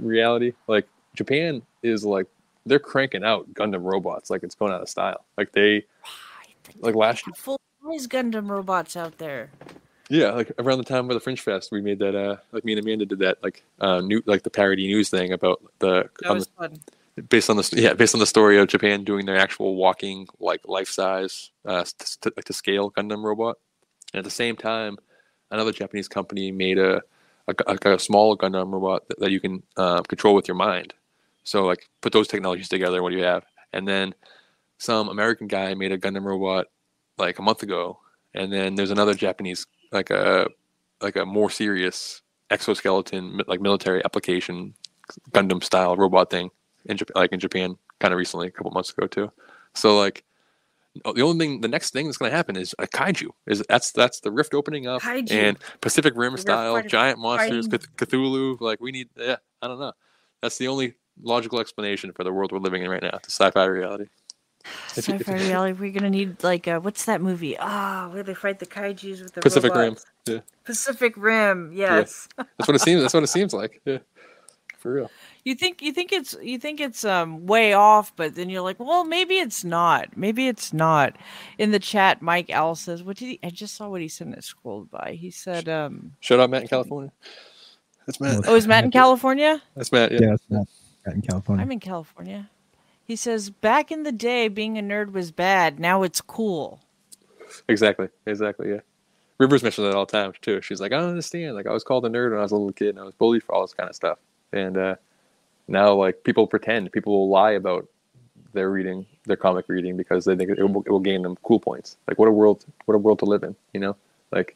reality. Like Japan is like they're cranking out Gundam robots. Like it's going out of style. Like they, like last year, full size Gundam robots out there. Yeah, like around the time where the Fringe Fest, we made that. Uh, like me and Amanda did that. Like uh, new, like the parody news thing about the. That was the, fun. Based on the yeah, based on the story of Japan doing their actual walking like life size, uh, to, to, like to scale Gundam robot, and at the same time, another Japanese company made a a, a, a small Gundam robot that, that you can uh, control with your mind. So like put those technologies together, what do you have? And then some American guy made a Gundam robot like a month ago, and then there's another Japanese like a like a more serious exoskeleton like military application Gundam style robot thing. In Japan, like in Japan, kind of recently, a couple months ago too. So like, the only thing, the next thing that's going to happen is a kaiju. Is that's that's the rift opening up kaiju. And Pacific Rim We're style giant monsters, fighting. Cthulhu. Like we need, yeah, I don't know. That's the only logical explanation for the world we're living in right now. It's sci-fi reality. Sci-fi reality. We're gonna need like a, what's that movie? Ah, oh, where they fight the kaijus with the Pacific robots. Rim. Yeah. Pacific Rim. Yes. Yeah. That's what it seems. That's what it seems like. Yeah. For real. You think you think it's you think it's um way off, but then you're like, well, maybe it's not. Maybe it's not. In the chat, Mike Al says, "What did he?" I just saw what he sent. It scrolled by. He said, um, "Shut up, Matt in California." That's Matt. Oh, is Matt in California? That's Matt. Yeah, yeah that's Matt. Matt in California. I'm in California. He says, back in the day, being a nerd was bad. Now it's cool. Exactly. Exactly, yeah. Rivers mentions that all the time, too. She's like, I don't understand. Like, I was called a nerd when I was a little kid, and I was bullied for all this kind of stuff. And uh, now, like, people pretend. People will lie about their reading, their comic reading, because they think it will, it will gain them cool points. Like, what a world, what a world to live in, you know? Like,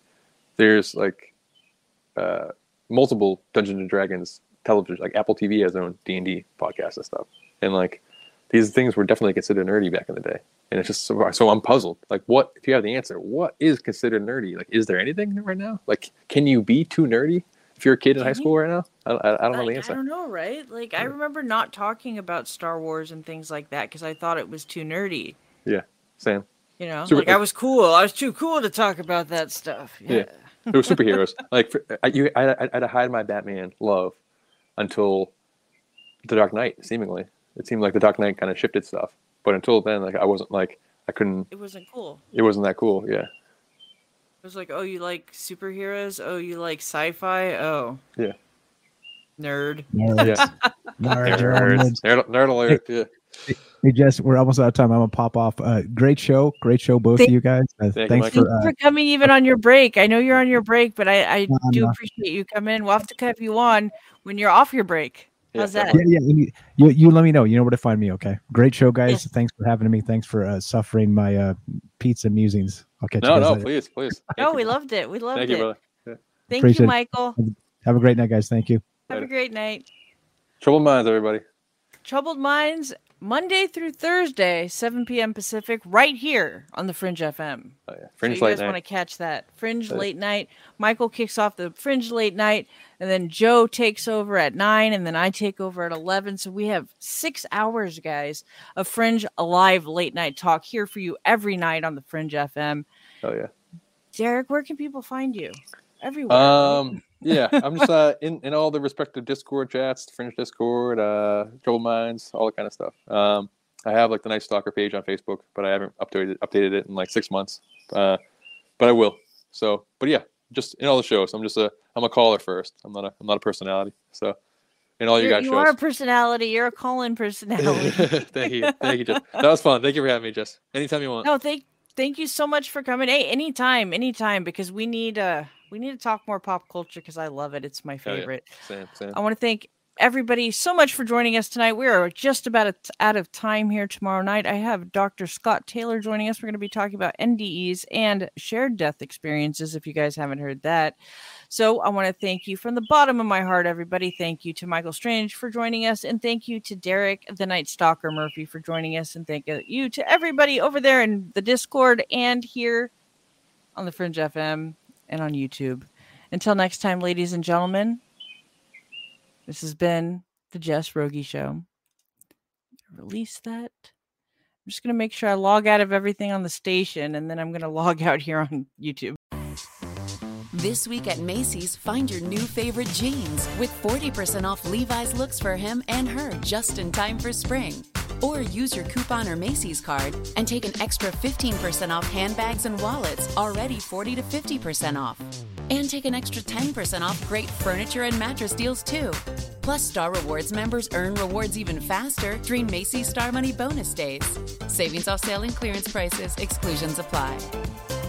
there's, like, uh, multiple Dungeons and Dragons television. Like, Apple T V has their own D and D podcast and stuff. And, like, these things were definitely considered nerdy back in the day. And it's just so, so I'm puzzled. Like, what, if you have the answer, what is considered nerdy? Like, is there anything right now? Like, can you be too nerdy if you're a kid in high school right now? I, I, I don't know the answer. I don't know, right? Like, I remember not talking about Star Wars and things like that because I thought it was too nerdy. Yeah, same. You know, Super, like, I was cool. I was too cool to talk about that stuff. Yeah. yeah. It was superheroes. Like, for, I, you, I, I, I'd hide my Batman love until The Dark Knight, seemingly. It seemed like The Dark Knight kind of shifted stuff, but until then, like I wasn't like I couldn't. It wasn't cool. It wasn't that cool. Yeah. It was like, oh, you like superheroes? Oh, you like sci-fi? Oh. Yeah. Nerd. Nerd. Yeah. Nerd. Nerd. Nerd. Nerd alert. Yeah. Hey, hey Jess, we're almost out of time. I'm gonna pop off. Uh, great show, great show, both thank, of you guys. Uh, thank thanks you, for, uh, for coming, even on your break. I know you're on your break, but I, I um, do appreciate you coming in. We'll have to have you on when you're off your break. How's that? Yeah, yeah. You, you let me know. You know where to find me, okay? Great show, guys. Yes. Thanks for having me. Thanks for uh, suffering my uh, pizza musings. I'll catch no, you guys No, no, please, please. Thank no, you. We loved it. We loved Thank it. Thank you, brother. Yeah. Thank Appreciate you, Michael. It. Have a great night, guys. Thank you. Have Later. a great night. Troubled Minds, everybody. Troubled Minds, Monday through Thursday, seven p.m. Pacific, right here on the Fringe F M. Oh, yeah. Fringe so late night. You guys want to catch that. Fringe Later. late night. Michael kicks off the Fringe late night. And then Joe takes over at nine, and then I take over at eleven. So we have six hours, guys, of Fringe live late night talk here for you every night on the Fringe F M. Oh yeah, Derek, where can people find you? Everywhere. Um, yeah, I'm just uh, in in all the respective Discord chats, Fringe Discord, uh, Troubled Minds, all that kind of stuff. Um, I have like the Night Stalker page on Facebook, but I haven't updated updated it in like six months. Uh, but I will. So, but yeah. Just in all the shows, I'm just a I'm a caller first. I'm not a I'm not a personality. So in all you guys, you are a personality. You're a call-in personality. Thank you, thank you, Jess. That was fun. Thank you for having me, Jess. Anytime you want. No, thank thank you so much for coming. Hey, anytime, anytime, because we need uh we need to talk more pop culture because I love it. It's my favorite. Oh, yeah. Same, same. I want to thank everybody so much for joining us tonight. We are just about out of time here. Tomorrow night, I have Doctor Scott Taylor joining us. We're going to be talking about N D Es and shared death experiences, if you guys haven't heard that. So I want to thank you from the bottom of my heart, everybody. Thank you to Michael Strange for joining us. And thank you to Derek, the Night Stalker Murphy, for joining us. And thank you to everybody over there in the Discord and here on the Fringe F M and on YouTube. Until next time, ladies and gentlemen, this has been the Jess Rogie Show. Release that. I'm just going to make sure I log out of everything on the station, and then I'm going to log out here on YouTube. This week at Macy's, find your new favorite jeans with forty percent off Levi's looks for him and her just in time for spring. Or use your coupon or Macy's card and take an extra fifteen percent off handbags and wallets, already forty to fifty percent off. And take an extra ten percent off great furniture and mattress deals, too. Plus, Star Rewards members earn rewards even faster during Macy's Star Money Bonus Days. Savings off sale and clearance prices. Exclusions apply.